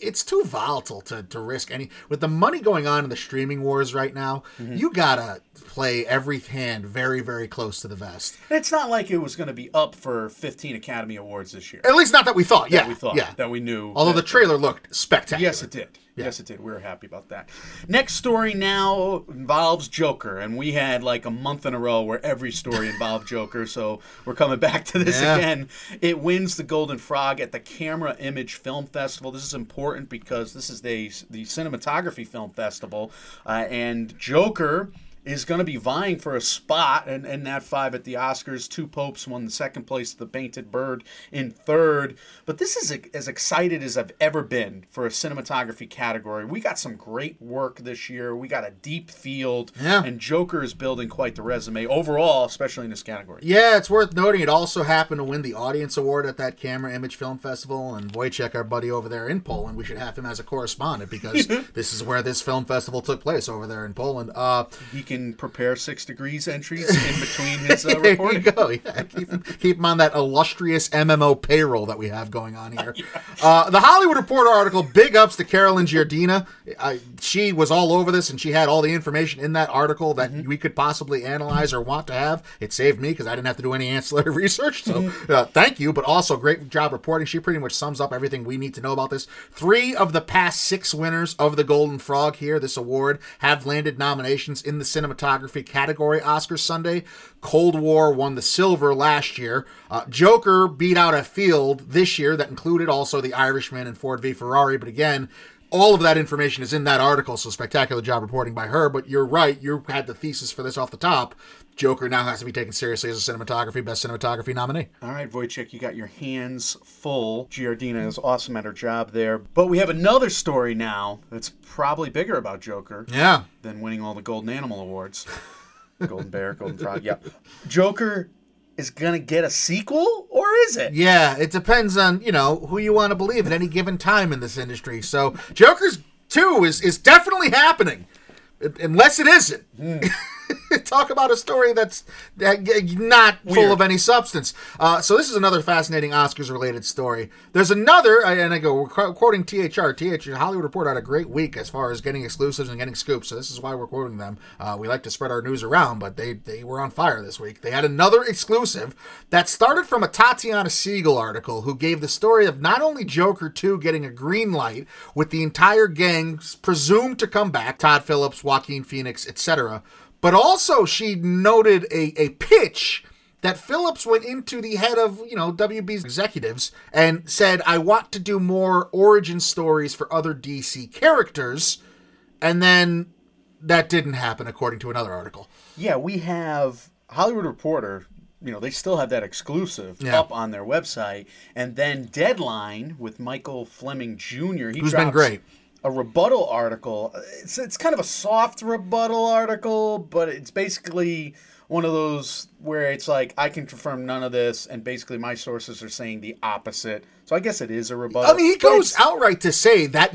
It's too volatile to risk any. With the money going on in the streaming wars right now, mm-hmm. you got to play every hand very, very close to the vest. It's not like it was going to be up for 15 Academy Awards this year. At least not that we thought. That we thought. Yeah. That we knew. Although the trailer looked spectacular. Yes, it did. Yeah. Yes, it did. We were happy about that. Next story now involves Joker, and we had like a month in a row where every story involved Joker, so we're coming back to this again. It wins the Golden Frog at the Camera Image Film Festival. This is important because this is the Cinematography Film Festival, and Joker is going to be vying for a spot in that five at the Oscars. Two Popes won the second place, The Painted Bird in third. But this is as excited as I've ever been for a cinematography category. We got some great work this year. We got a deep field. Yeah. And Joker is building quite the resume overall, especially in this category. Yeah, it's worth noting it also happened to win the Audience Award at that Camera Image Film Festival. And Wojciech, our buddy over there in Poland, we should have him as a correspondent because this is where this film festival took place, over there in Poland. He can prepare 6 Degrees entries in between his reporting. There you go. Yeah, keep him on that illustrious MMO payroll that we have going on here. Yeah. The Hollywood Reporter article, big ups to Carolyn Giardina. She was all over this, and she had all the information in that article that we could possibly analyze or want to have. It saved me because I didn't have to do any ancillary research, so thank you, but also great job reporting. She pretty much sums up everything we need to know about this. 3 of the past 6 winners of the Golden Frog here, this award, have landed nominations in the cinematography category Oscars Sunday. Cold War won the silver last year. Joker beat out a field this year that included also The Irishman and Ford v. Ferrari, but again, all of that information is in that article, so spectacular job reporting by her. But you're right, you had the thesis for this off the top. Joker now has to be taken seriously as a best cinematography nominee. All right, Wojciech, you got your hands full. Giardina is awesome at her job there. But we have another story now that's probably bigger about Joker than winning all the Golden Animal Awards. Golden Bear, Golden Frog, yeah. Joker is going to get a sequel, or is it? Yeah, it depends on, who you want to believe at any given time in this industry. So Joker's 2 is definitely happening, unless it isn't. Talk about a story that's not weird, full of any substance. So this is another fascinating Oscars-related story. There's another, and I go, we're quoting THR. THR, Hollywood Reporter, had a great week as far as getting exclusives and getting scoops, so this is why we're quoting them. We like to spread our news around, but they were on fire this week. They had another exclusive that started from a Tatiana Siegel article who gave the story of not only Joker 2 getting a green light with the entire gang presumed to come back, Todd Phillips, Joaquin Phoenix, etc., but also she noted a pitch that Phillips went into the head of, WB's executives and said, I want to do more origin stories for other DC characters. And then that didn't happen, according to another article. Yeah, we have Hollywood Reporter, they still have that exclusive up on their website. And then Deadline with Michael Fleming Jr. Who's been great. A rebuttal article. It's kind of a soft rebuttal article, but it's basically one of those where it's like, I can confirm none of this, and basically my sources are saying the opposite. So I guess it is a rebuttal. I mean, he goes outright to say that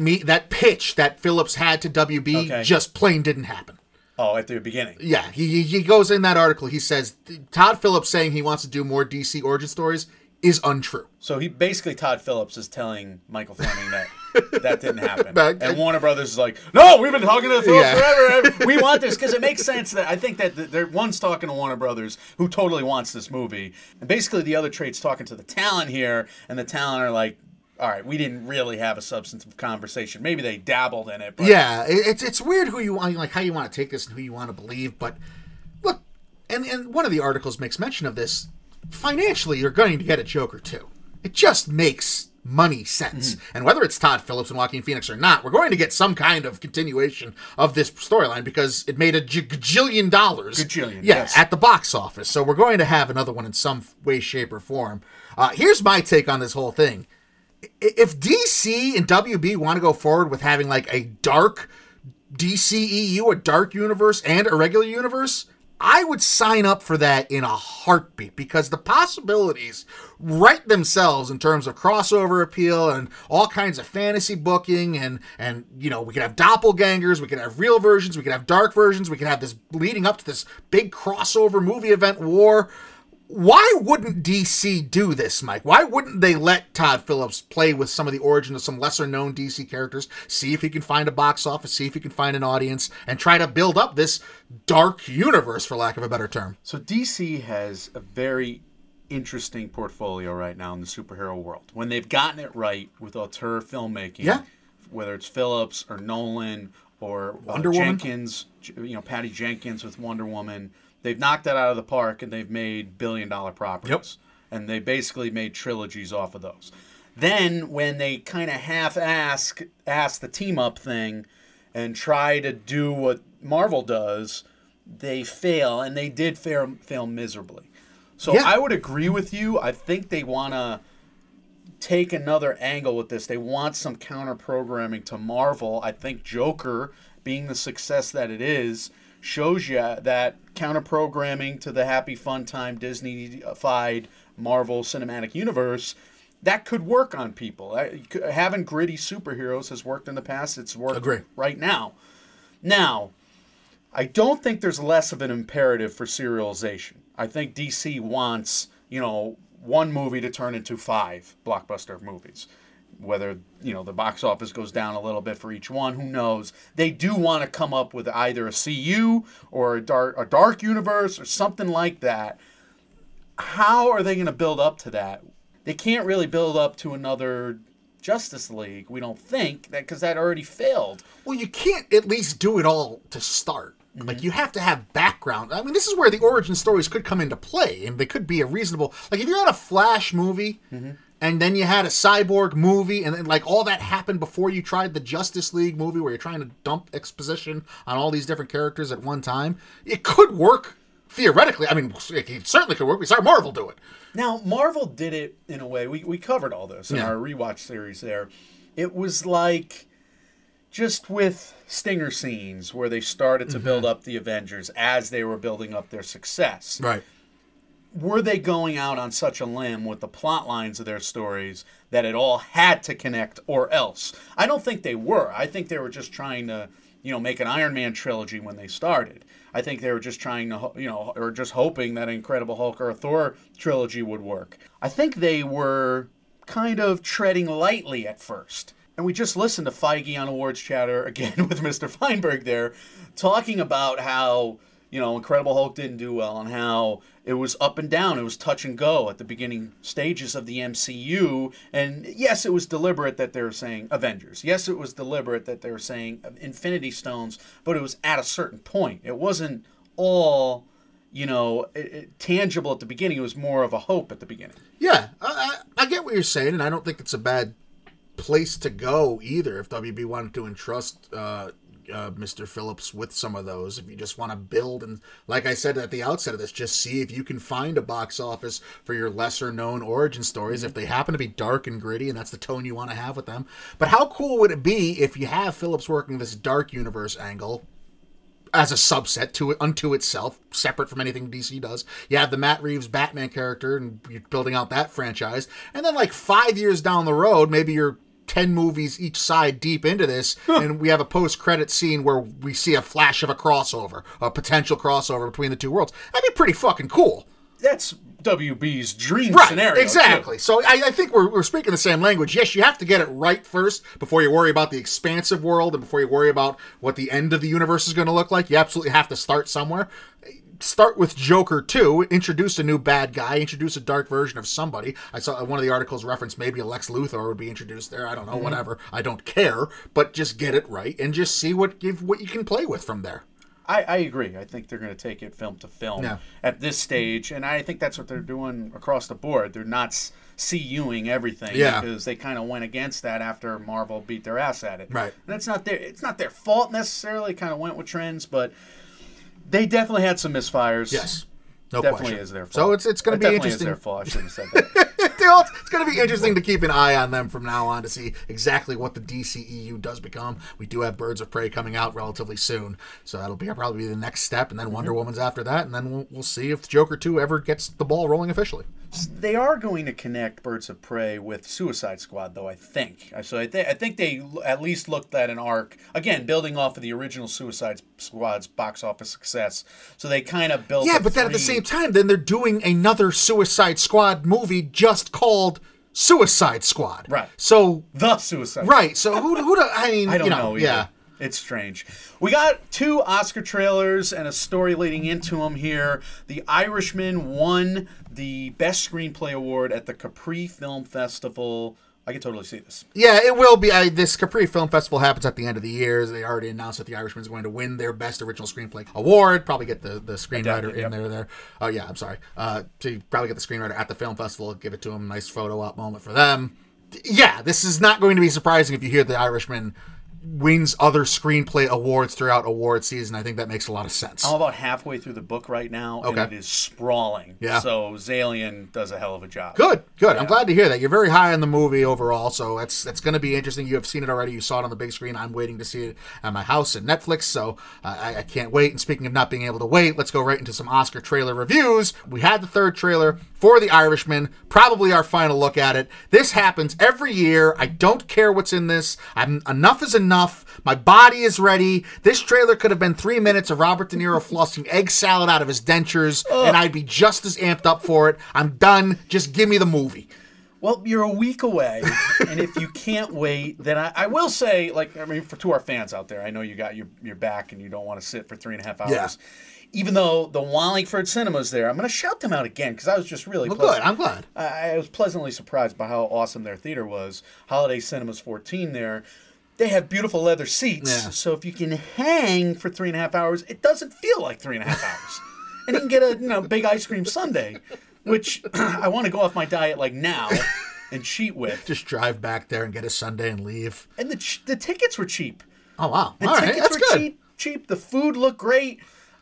pitch that Phillips had to WB just plain didn't happen. Oh, at the beginning. Yeah, he goes in that article. He says, Todd Phillips saying he wants to do more DC origin stories is untrue. So he basically, Todd Phillips is telling Michael Fleming that that didn't happen. And Warner Brothers is like, no, we've been talking to Phillips forever. We want this because it makes sense that I think that one's talking to Warner Brothers, who totally wants this movie. And basically the other trade's talking to the talent here, and the talent are like, all right, we didn't really have a substantive conversation. Maybe they dabbled in it. But yeah, it's weird who you want, like how you want to take this and who you want to believe. But look, and one of the articles makes mention of this. Financially, you're going to get a Joker 2. It just makes money sense. Mm-hmm. And whether it's Todd Phillips and Joaquin Phoenix or not, we're going to get some kind of continuation of this storyline because it made a gajillion dollars at the box office. So we're going to have another one in some way, shape, or form. Here's my take on this whole thing. If DC and WB want to go forward with having like a dark DCEU, a dark universe, and a regular universe, I would sign up for that in a heartbeat because the possibilities right themselves in terms of crossover appeal and all kinds of fantasy booking and we could have doppelgangers, we could have real versions, we could have dark versions, we could have this leading up to this big crossover movie event war. Why wouldn't DC do this, Mike? Why wouldn't they let Todd Phillips play with some of the origin of some lesser-known DC characters, see if he can find a box office, see if he can find an audience, and try to build up this dark universe, for lack of a better term? So DC has a very interesting portfolio right now in the superhero world. When they've gotten it right with auteur filmmaking, whether it's Phillips or Nolan or Wonder Jenkins, Patty Jenkins with Wonder Woman, they've knocked that out of the park, and they've made billion-dollar properties. Yep. And they basically made trilogies off of those. Then when they kind of half-ass the team-up thing and try to do what Marvel does, they fail, and they did fail miserably. So yeah. I would agree with you. I think they want to take another angle with this. They want some counter-programming to Marvel. I think Joker, being the success that it is, shows you that counter-programming to the happy, fun time, Disney-fied Marvel Cinematic Universe, that could work on people. Having gritty superheroes has worked in the past. It's worked right now. Now, I don't think there's less of an imperative for serialization. I think DC wants, one movie to turn into 5 blockbuster movies. Whether, the box office goes down a little bit for each one, who knows? They do want to come up with either a CU or a dark universe or something like that. How are they going to build up to that? They can't really build up to another Justice League, we don't think, because that already failed. Well, you can't at least do it all to start. Mm-hmm. You have to have background. This is where the origin stories could come into play, and they could be a reasonable... if you had a Flash movie, mm-hmm. and then you had a Cyborg movie, and then, all that happened before you tried the Justice League movie, where you're trying to dump exposition on all these different characters at one time, it could work theoretically. It certainly could work. We saw Marvel do it. Now, Marvel did it in a way. We covered all this in our rewatch series there. It was just with stinger scenes where they started to build up the Avengers as they were building up their success. Right. Were they going out on such a limb with the plot lines of their stories that it all had to connect or else? I don't think they were. I think they were just trying to, make an Iron Man trilogy when they started. I think they were just trying to, or just hoping that an Incredible Hulk or a Thor trilogy would work. I think they were kind of treading lightly at first. And we just listened to Feige on Awards Chatter, again with Mr. Feinberg there, talking about how, Incredible Hulk didn't do well and how it was up and down. It was touch and go at the beginning stages of the MCU. And yes, it was deliberate that they were saying Avengers. Yes, it was deliberate that they were saying Infinity Stones, but it was at a certain point. It wasn't all, tangible at the beginning. It was more of a hope at the beginning. Yeah, I get what you're saying, and I don't think it's a bad place to go either if WB wanted to entrust Mr. Phillips with some of those. If you just want to build, and like I said at the outset of this, just see if you can find a box office for your lesser known origin stories, if they happen to be dark and gritty and that's the tone you want to have with them. But how cool would it be if you have Phillips working this dark universe angle as a subset unto itself, separate from anything DC does. You have the Matt Reeves Batman character and you're building out that franchise, and then 5 years down the road, maybe you're 10 movies each side deep into this, and we have a post-credit scene where we see a flash of a potential crossover between the two worlds. That'd be pretty fucking cool. That's WB's dream scenario. Exactly. Too. So I think we're speaking the same language. Yes, you have to get it right first before you worry about the expansive world and before you worry about what the end of the universe is going to look like. You absolutely have to start somewhere. Start with Joker 2, introduce a new bad guy, introduce a dark version of somebody. I saw one of the articles referenced maybe a Lex Luthor would be introduced there. I don't know, whatever. I don't care, but just get it right and just see what you can play with from there. I agree. I think they're going to take it film to film at this stage, and I think that's what they're doing across the board. They're not CUing everything because they kind of went against that after Marvel beat their ass at it. Right. And it's not their fault necessarily. Kind of went with trends, but... They definitely had some misfires. Yes. No definitely question. Definitely is their fault. So it's going to be interesting. Definitely is their fault. I shouldn't have said that. It's going to be interesting to keep an eye on them from now on to see exactly what the DCEU does become. We do have Birds of Prey coming out relatively soon. So that'll probably be the next step. And then Wonder Woman's after that. And then we'll see if Joker 2 ever gets the ball rolling officially. They are going to connect Birds of Prey with Suicide Squad, though, I think. So I think they at least looked at an arc, again, building off of the original Suicide Squad's box office success. So they kind of built... Yeah, but then at the same time, then they're doing another Suicide Squad movie just called Suicide Squad. Right. So... The Suicide Squad. Right. So who do... I don't know either. Yeah. It's strange. We got 2 Oscar trailers and a story leading into them here. The Irishman won the Best Screenplay Award at the Capri Film Festival. I can totally see this. Yeah, it will be. This Capri Film Festival happens at the end of the year. They already announced that The Irishman is going to win their Best Original Screenplay Award. Probably get the screenwriter in there. Oh, yeah, I'm sorry. So you probably get the screenwriter at the film festival, give it to him. Nice photo op moment for them. Yeah, this is not going to be surprising if you hear The Irishman wins other screenplay awards throughout award season. I think that makes a lot of sense. I'm about halfway through the book right now, and it is sprawling. Yeah. So Zalian does a hell of a job. Good. Yeah. I'm glad to hear that. You're very high on the movie overall, so it's going to be interesting. You have seen it already. You saw it on the big screen. I'm waiting to see it at my house at Netflix, so I can't wait. And speaking of not being able to wait, let's go right into some Oscar trailer reviews. We had the third trailer for The Irishman, probably our final look at it. This happens every year. I don't care what's in this. Enough is enough. My body is ready. This trailer could have been 3 minutes of Robert De Niro flossing egg salad out of his dentures, and I'd be just as amped up for it. I'm done. Just give me the movie. Well, you're a week away, and if you can't wait, then I will say, to our fans out there, I know you got your back and you don't want to sit for 3.5 hours. Yeah. Even though the Wallingford Cinema's there, I'm going to shout them out again because I was just really pleasant. Good, I'm glad. I was pleasantly surprised by how awesome their theater was. Holiday Cinema's 14 there. They have beautiful leather seats, so if you can hang for 3.5 hours, it doesn't feel like 3.5 hours. And you can get a big ice cream sundae, which I want to go off my diet now and cheat with. Just drive back there and get a sundae and leave. And the tickets were cheap. Oh, wow. The tickets were good. Cheap. The food looked great.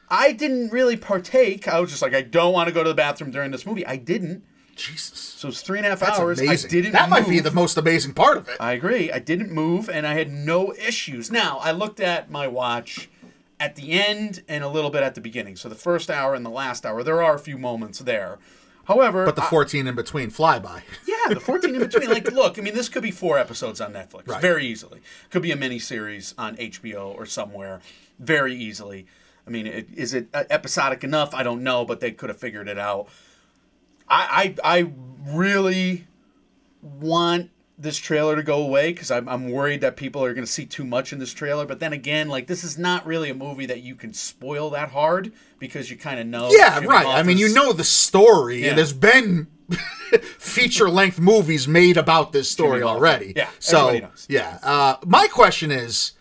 I didn't really partake. I was just I don't want to go to the bathroom during this movie. I didn't. Jesus. So it's 3.5 hours. Amazing. I didn't move. That might be the most amazing part of it. I agree. I didn't move, and I had no issues. Now, I looked at my watch at the end and a little bit at the beginning. So the first hour and the last hour, there are a few moments there. However... But the 14 in between flyby. Yeah, the 14 in between. Look, this could be 4 episodes on Netflix. Right. Very easily. Could be a miniseries on HBO or somewhere. Very easily. Is it episodic enough? I don't know, but they could have figured it out. I really want this trailer to go away because I'm worried that people are going to see too much in this trailer. But then again, this is not really a movie that you can spoil that hard because you kind of know. Yeah, right. You know the story, and there's been feature-length movies made about this story already. Yeah, so, everybody knows. Yeah. My question is,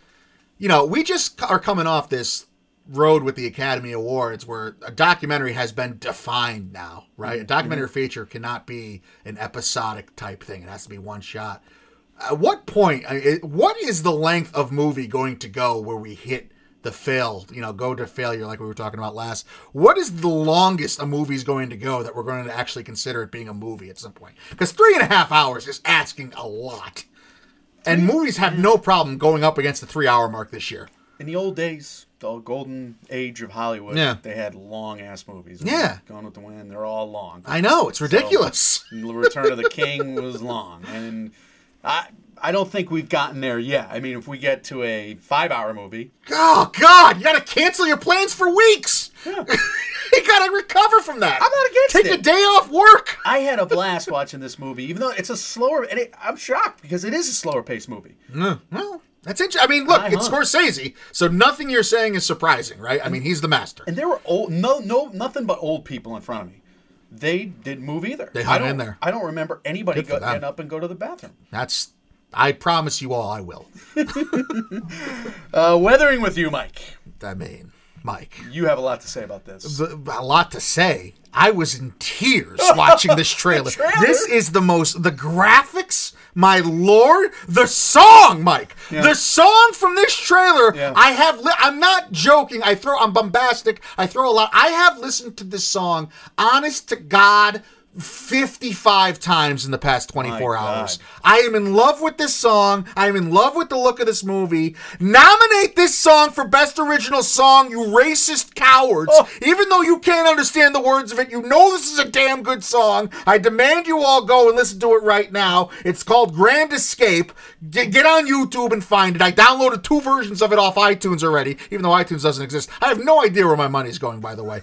we just are coming off this road with the Academy Awards where a documentary has been defined now, right? Mm-hmm. A documentary feature cannot be an episodic type thing. It has to be one shot. At what point, what is the length of movie going to go where we hit the fail, go to failure like we were talking about last? What is the longest a movie's going to go that we're going to actually consider it being a movie at some point? Because 3.5 hours is asking a lot. And movies have no problem going up against the 3-hour mark this year. In the old days... The golden age of Hollywood, they had long-ass movies. Yeah. Gone with the Wind, they're all long. I know, it's ridiculous. So, Return of the King was long. And I don't think we've gotten there yet. If we get to a 5-hour movie... Oh, God, you got to cancel your plans for weeks. Yeah. You got to recover from that. I'm not against it. Take a day off work. I had a blast watching this movie, even though it's a slower... And I'm shocked, because it is a slower-paced movie. Mm. Well... That's interesting. It's Scorsese, so nothing you're saying is surprising, right? He's the master. And there were nothing but old people in front of me. They didn't move either. They hung in there. I don't remember anybody getting up and go to the bathroom. I promise you all I will. Weathering with You, Mike. Mike. You have a lot to say about this. A lot to say. I was in tears watching this trailer. This is the graphics, my lord, the song, Mike. Yeah. The song from this trailer, I'm not joking. I'm bombastic. I throw a lot. I have listened to this song, honest to God, 55 times in the past 24 hours. I am in love with this song. I am in love with the look of this movie. Nominate this song for Best Original Song, you racist cowards. Oh. Even though you can't understand the words of it, you know this is a damn good song. I demand you all go and listen to it right now. It's called Grand Escape. Get on YouTube and find it. I downloaded 2 versions of it off iTunes already, even though iTunes doesn't exist. I have no idea where my money's going, by the way.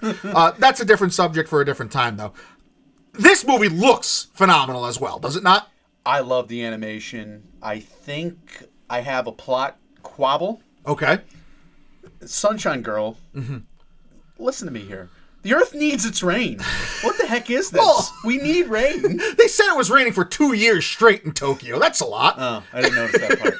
That's a different subject for a different time, though. This movie looks phenomenal as well, does it not? I love the animation. I think I have a plot quibble. Okay. Sunshine Girl, listen to me here. The earth needs its rain. What the heck is this? Well, we need rain. They said it was raining for 2 years straight in Tokyo. That's a lot. Oh, I didn't notice that part.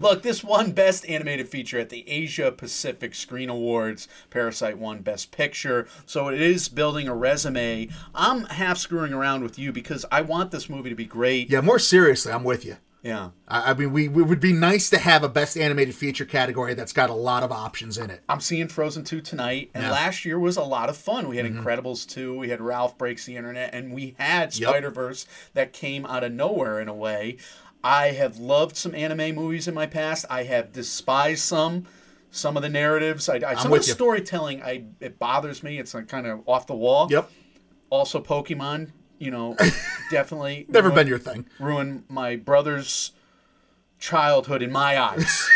Look, this won Best Animated Feature at the Asia Pacific Screen Awards. Parasite won Best Picture. So it is building a resume. I'm half screwing around with you because I want this movie to be great. Yeah, more seriously, I'm with you. Yeah. I mean, we would be nice to have a best animated feature category that's got a lot of options in it. I'm seeing Frozen 2 tonight, and last year was a lot of fun. We had Incredibles 2, we had Ralph Breaks the Internet, and we had Spider-Verse that came out of nowhere in a way. I have loved some anime movies in my past. I have despised some of the narratives. Some of the storytelling, it bothers me. It's like kind of off the wall. Yep. Also, Pokemon. You know, definitely never been your thing. Ruined my brother's childhood in my eyes.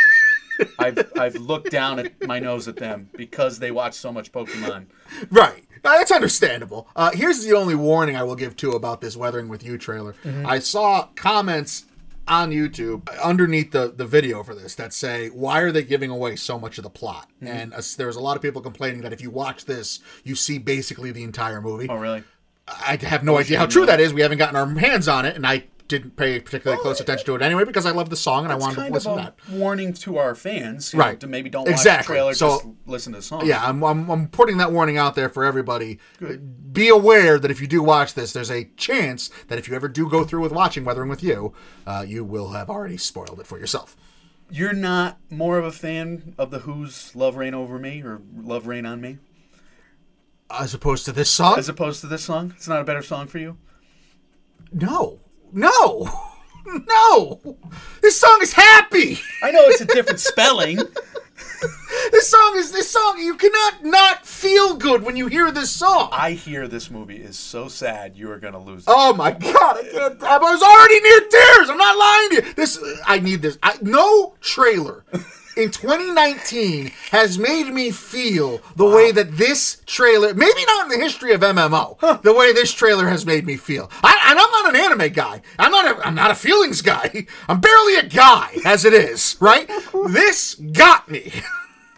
I've looked down at my nose at them because they watch so much Pokemon. Right, that's understandable. Here's the only warning I will give too about this Weathering with You trailer. Mm-hmm. I saw comments on YouTube underneath the video for this that say, why are they giving away so much of the plot? Mm-hmm. And there's a lot of people complaining that if you watch this, you see basically the entire movie. Oh, really? I have no idea how true that is. We haven't gotten our hands on it, and I didn't pay particularly close attention to it anyway because I love the song and I wanted to listen to that. Warning to our fans, to maybe don't watch the trailer, just listen to the song. Yeah, I'm putting that warning out there for everybody. Good. Be aware that if you do watch this, there's a chance that if you ever do go through with watching Weathering with You, you will have already spoiled it for yourself. You're not more of a fan of the Who's Love Rain Over Me or Love Rain on Me? As opposed to this song? As opposed to this song? It's not a better song for you? No. This song is happy. I know it's a different spelling. This song. You cannot not feel good when you hear this song. I hear this movie is so sad you are going to lose it. Oh, my God. I was already near tears. I'm not lying to you. I need this. No trailer. In 2019 has made me feel the way that this trailer, maybe not in the history of MMO, the way this trailer has made me feel. And I'm not an anime guy. I'm not a feelings guy. I'm barely a guy as it is, right? This got me.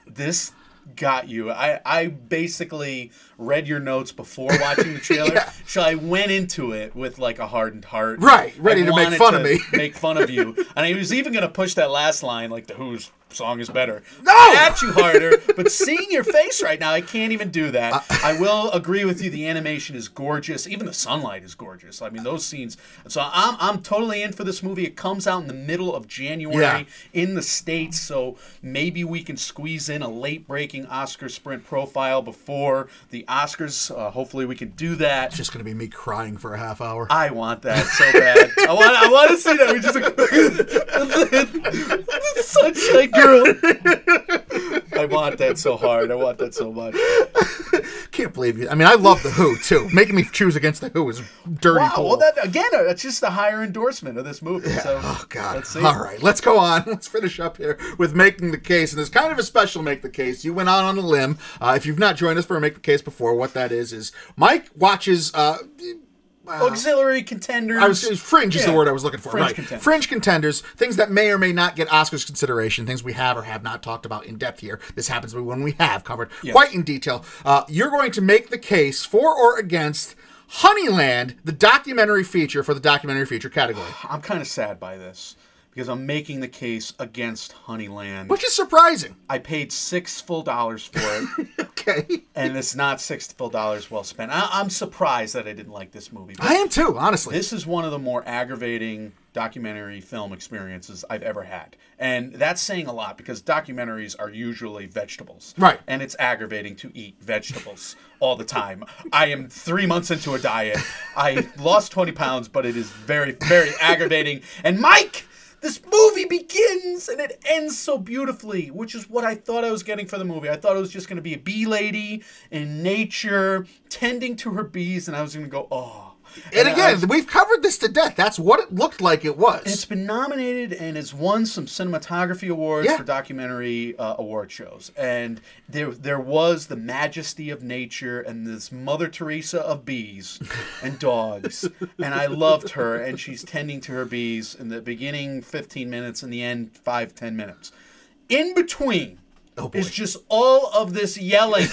This got you. I basically read your notes before watching the trailer, so I went into it with like a hardened heart. Right, ready to make fun of me. Make fun of you. And I was even going to push that last line, like the Who's song is better. No! At you harder, but seeing your face right now, I can't even do that. I will agree with you, the animation is gorgeous. Even the sunlight is gorgeous. I mean, those scenes. So I'm totally in for this movie. It comes out in the middle of January in the States, so maybe we can squeeze in a late-breaking Oscar sprint profile before the Oscars. Hopefully we can do that. It's just going to be me crying for a half hour. I want that so bad. I want to see that. We just such a girl. I want that so hard. I want that so much. Can't believe you. I mean, I love The Who, too. Making me choose against The Who is dirty. Wow, well, that, again, that's just a higher endorsement of this movie. Yeah. So, oh, God. Let's see. All right, let's go on. Let's finish up here with Making the Case. And there's kind of a special Make the Case. You went out on a limb. If you've not joined us for a Make the Case before, what that is Mike watches... auxiliary contenders. Fringe is the word I was looking for. Fringe, right. Contenders. Fringe contenders, things that may or may not get Oscars consideration, things we have or have not talked about in depth here. This happens when we have covered quite in detail. You're going to make the case for or against Honeyland, the documentary feature for the documentary feature category. I'm kind of sad by this because I'm making the case against Honeyland. Which is surprising. I paid $6 full for it. Okay. And it's not $6 full well spent. I'm surprised that I didn't like this movie. I am too, honestly. This is one of the more aggravating documentary film experiences I've ever had. And that's saying a lot because documentaries are usually vegetables. Right. And it's aggravating to eat vegetables all the time. I am 3 months into a diet. I lost 20 pounds, but it is very, very aggravating. And Mike! This movie begins and it ends so beautifully, which is what I thought I was getting for the movie. I thought it was just going to be a bee lady in nature tending to her bees, and I was going to go, oh. And again, we've covered this to death. That's what it looked like it was. It's been nominated and it's won some cinematography awards for documentary award shows. And there was the majesty of nature and this Mother Teresa of bees and dogs. And I loved her. And she's tending to her bees in the beginning 15 minutes, in the end 5, 10 minutes. In between is just all of this yelling.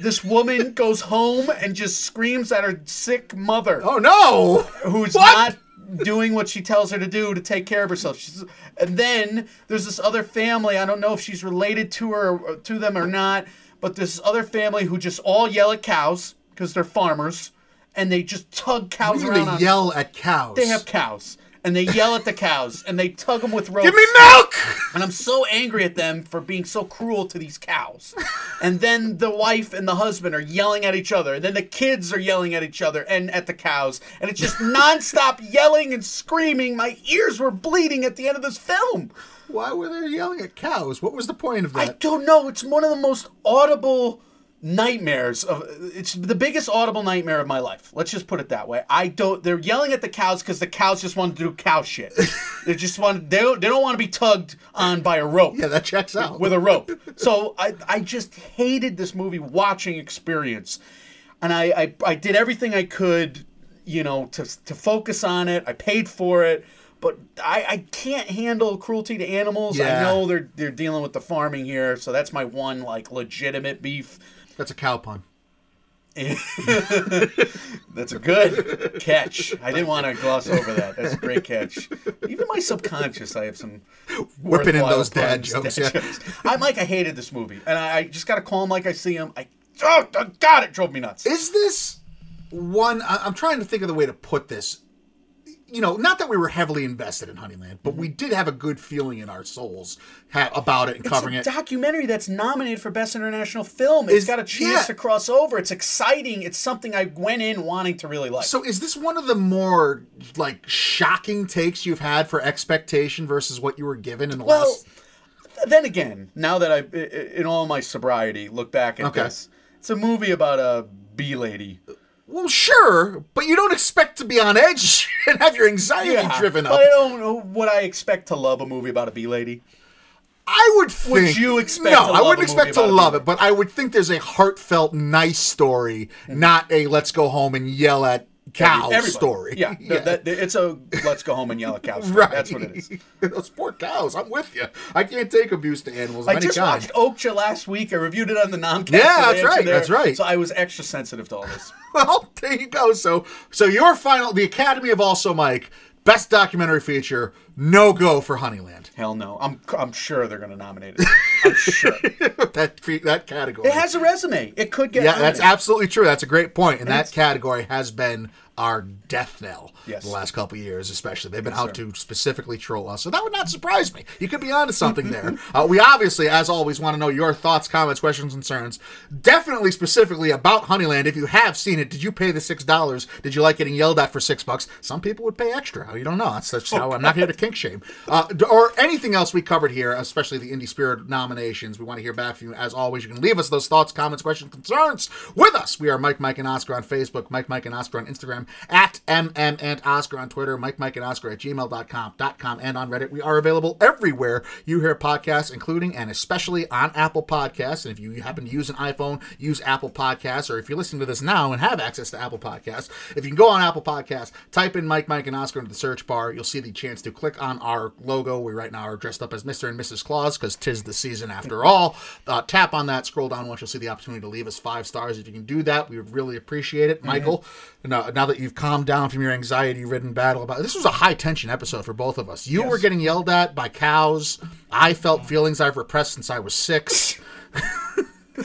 This woman goes home and just screams at her sick mother. Oh, no! Who's not doing what she tells her to do to take care of herself. And then there's this other family. I don't know if she's related to her or to them or not, but this other family who just all yell at cows because they're farmers, and they just tug cows around. They yell at cows. They have cows. and they yell at the cows, and they tug them with ropes. Give me milk! And I'm so angry at them for being so cruel to these cows. And then the wife and the husband are yelling at each other, and then the kids are yelling at each other and at the cows, and it's just nonstop yelling and screaming. My ears were bleeding at the end of this film. Why were they yelling at cows? What was the point of that? I don't know. It's one of the most audible nightmares of it's the biggest audible nightmare of my life. Let's just put it that way. They're yelling at the cows because the cows just want to do cow shit. They don't want to be tugged on by a rope. Yeah, that checks out. With a rope. So I just hated this movie watching experience. And I did everything I could, you know, to focus on it. I paid for it. But I can't handle cruelty to animals. Yeah. I know they're dealing with the farming here, so that's my one like legitimate beef. That's a cow pun. That's a good catch. I didn't want to gloss over that. That's a great catch. Even my subconscious, I have some whipping in those dad jokes. I'm like, I hated this movie, and I just got to call him like I see him. Oh God, it drove me nuts. Is this one? I'm trying to think of the way to put this. You know, not that we were heavily invested in Honeyland, but we did have a good feeling in our souls about it and covering it. It's a documentary that's nominated for Best International Film. It's got a chance to cross over. It's exciting. It's something I went in wanting to really like. So is this one of the more, like, shocking takes you've had for expectation versus what you were given in the last... Well, then again, now that I, in all my sobriety, look back at this, it's a movie about a bee lady... Well, sure, but you don't expect to be on edge and have your anxiety driven up. But I don't know what I expect to love a movie about a bee lady. I would think... Would you expect to love a movie about a bee lady? No, I wouldn't expect to love it, but I would think there's a heartfelt, nice story, not a let's go home and yell at cows story. Yeah, it's a let's go home and yell at cows story. Right. That's what it is. Those poor cows, I'm with you. I can't take abuse to animals. I just watched Okja last week. I reviewed it on the Nomcast. Yeah, that's right, that's right. So I was extra sensitive to all this. Well, there you go. So your final, the Academy of Also Mike, Best Documentary Feature, no go for Honeyland. Hell no. I'm sure they're going to nominate it. I'm sure. that category. It has a resume. It could get nominated. That's absolutely true. That's a great point. And that category has been our death knell the last couple of years, especially. They've been out to specifically troll us. So that would not surprise me. You could be onto something there. We obviously, as always, want to know your thoughts, comments, questions, concerns. Definitely specifically about Honeyland. If you have seen it, did you pay the $6? Did you like getting yelled at for $6? Some people would pay extra. You don't know. That's how I'm not here to kink shame. Or anything else we covered here, especially the Indie Spirit nominations. We want to hear back from you. As always, you can leave us those thoughts, comments, questions, concerns with us. We are Mike, Mike, and Oscar on Facebook, Mike, Mike, and Oscar on Instagram, at MM and Oscar on Twitter, Mike, Mike, and Oscar at gmail.com, and on Reddit. We are available everywhere you hear podcasts, including and especially on Apple Podcasts. And if you happen to use an iPhone, use Apple Podcasts. Or if you're listening to this now and have access to Apple Podcasts, if you can go on Apple Podcasts, type in Mike, Mike, and Oscar into the search bar. You'll see the chance to click on our logo. We right now are dressed up as Mr. and Mrs. Claus because 'tis the season after all. Tap on that, scroll down once, you'll see the opportunity to leave us 5 stars. If you can do that, we would really appreciate it. Michael, now that you've calmed down from your anxiety-ridden battle about this was a high-tension episode for both of us. You were getting yelled at by cows. I felt feelings I've repressed since I was 6.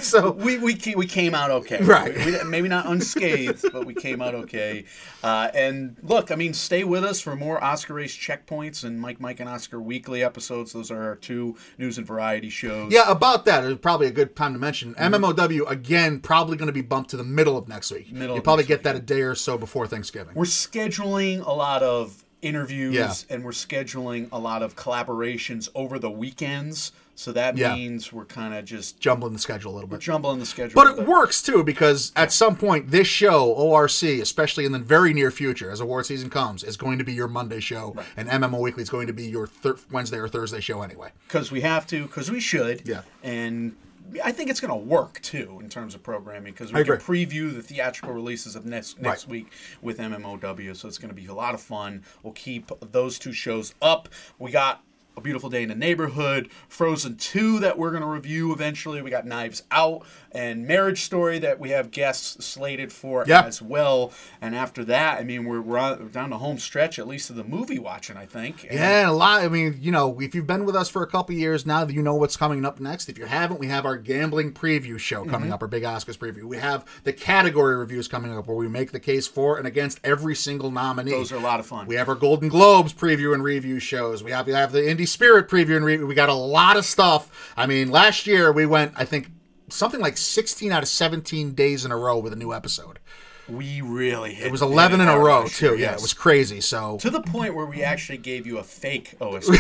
So we came out okay, right? We maybe not unscathed, but we came out okay. And look, I mean, stay with us for more Oscar Race Checkpoints and Mike, Mike, and Oscar weekly episodes. Those are our 2 news and variety shows. Yeah, about that, it's probably a good time to mention MMOW again. Probably going to be bumped to the middle of next week. You'll probably get that a day or so before Thanksgiving. We're scheduling a lot of interviews and we're scheduling a lot of collaborations over the weekends. So that means we're kind of just... Jumbling the schedule a little bit. We're jumbling the schedule. But it works, too, because at some point, this show, ORC, especially in the very near future, as award season comes, is going to be your Monday show, and MMO Weekly is going to be your Wednesday or Thursday show anyway. Because we have to, because we should. Yeah. And I think it's going to work, too, in terms of programming, because we can preview the theatrical releases of next week with MMOW, so it's going to be a lot of fun. We'll keep those 2 shows up. We got... A Beautiful Day in the Neighborhood, Frozen 2 that we're going to review eventually. We got Knives Out and Marriage Story that we have guests slated for as well. And after that, I mean, we're down the home stretch, at least of the movie watching, I think. And yeah, a lot. I mean, you know, if you've been with us for a couple years now, you know what's coming up next. If you haven't, we have our gambling preview show coming up, our big Oscars preview. We have the category reviews coming up where we make the case for and against every single nominee. Those are a lot of fun. We have our Golden Globes preview and review shows. We have the Indie Spirit preview and review. We got a lot of stuff. I mean, last year we went, I think, something like 16 out of 17 days in a row with a new episode. We really hit it. It was 11 in a row, too. Yes. Yeah, it was crazy. So to the point where we actually gave you a fake OST.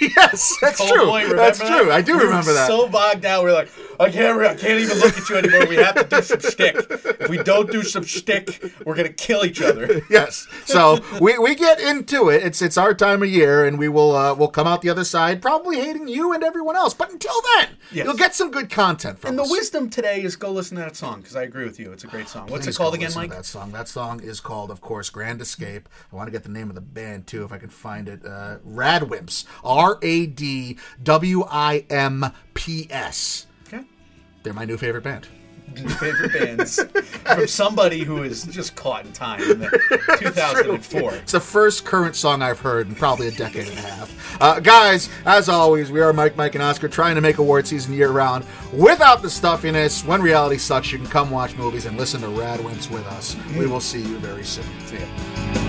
Yes, that's true. That's true. I do remember that. We were so bogged down. We were like, I can't even look at you anymore. We have to do some shtick. If we don't do some shtick, we're going to kill each other. Yes. So we get into it. It's our time of year, and we will we'll come out the other side probably hating you and everyone else. But until then, you'll get some good content from us. And the wisdom today is go listen to that song, because I agree with you. It's a great song. What's it called again, Mike? That song is called, of course, Grand Escape. I want to get the name of the band, too, if I can find it. Radwimps. RADWIMPS. Okay. They're my new favorite band. New favorite bands. From somebody who is just caught in time in 2004. It's the first current song I've heard in probably a decade and a half. Guys, as always, we are Mike, Mike, and Oscar, trying to make award season year-round without the stuffiness. When reality sucks, you can come watch movies and listen to Radwimps with us. We will see you very soon. See ya.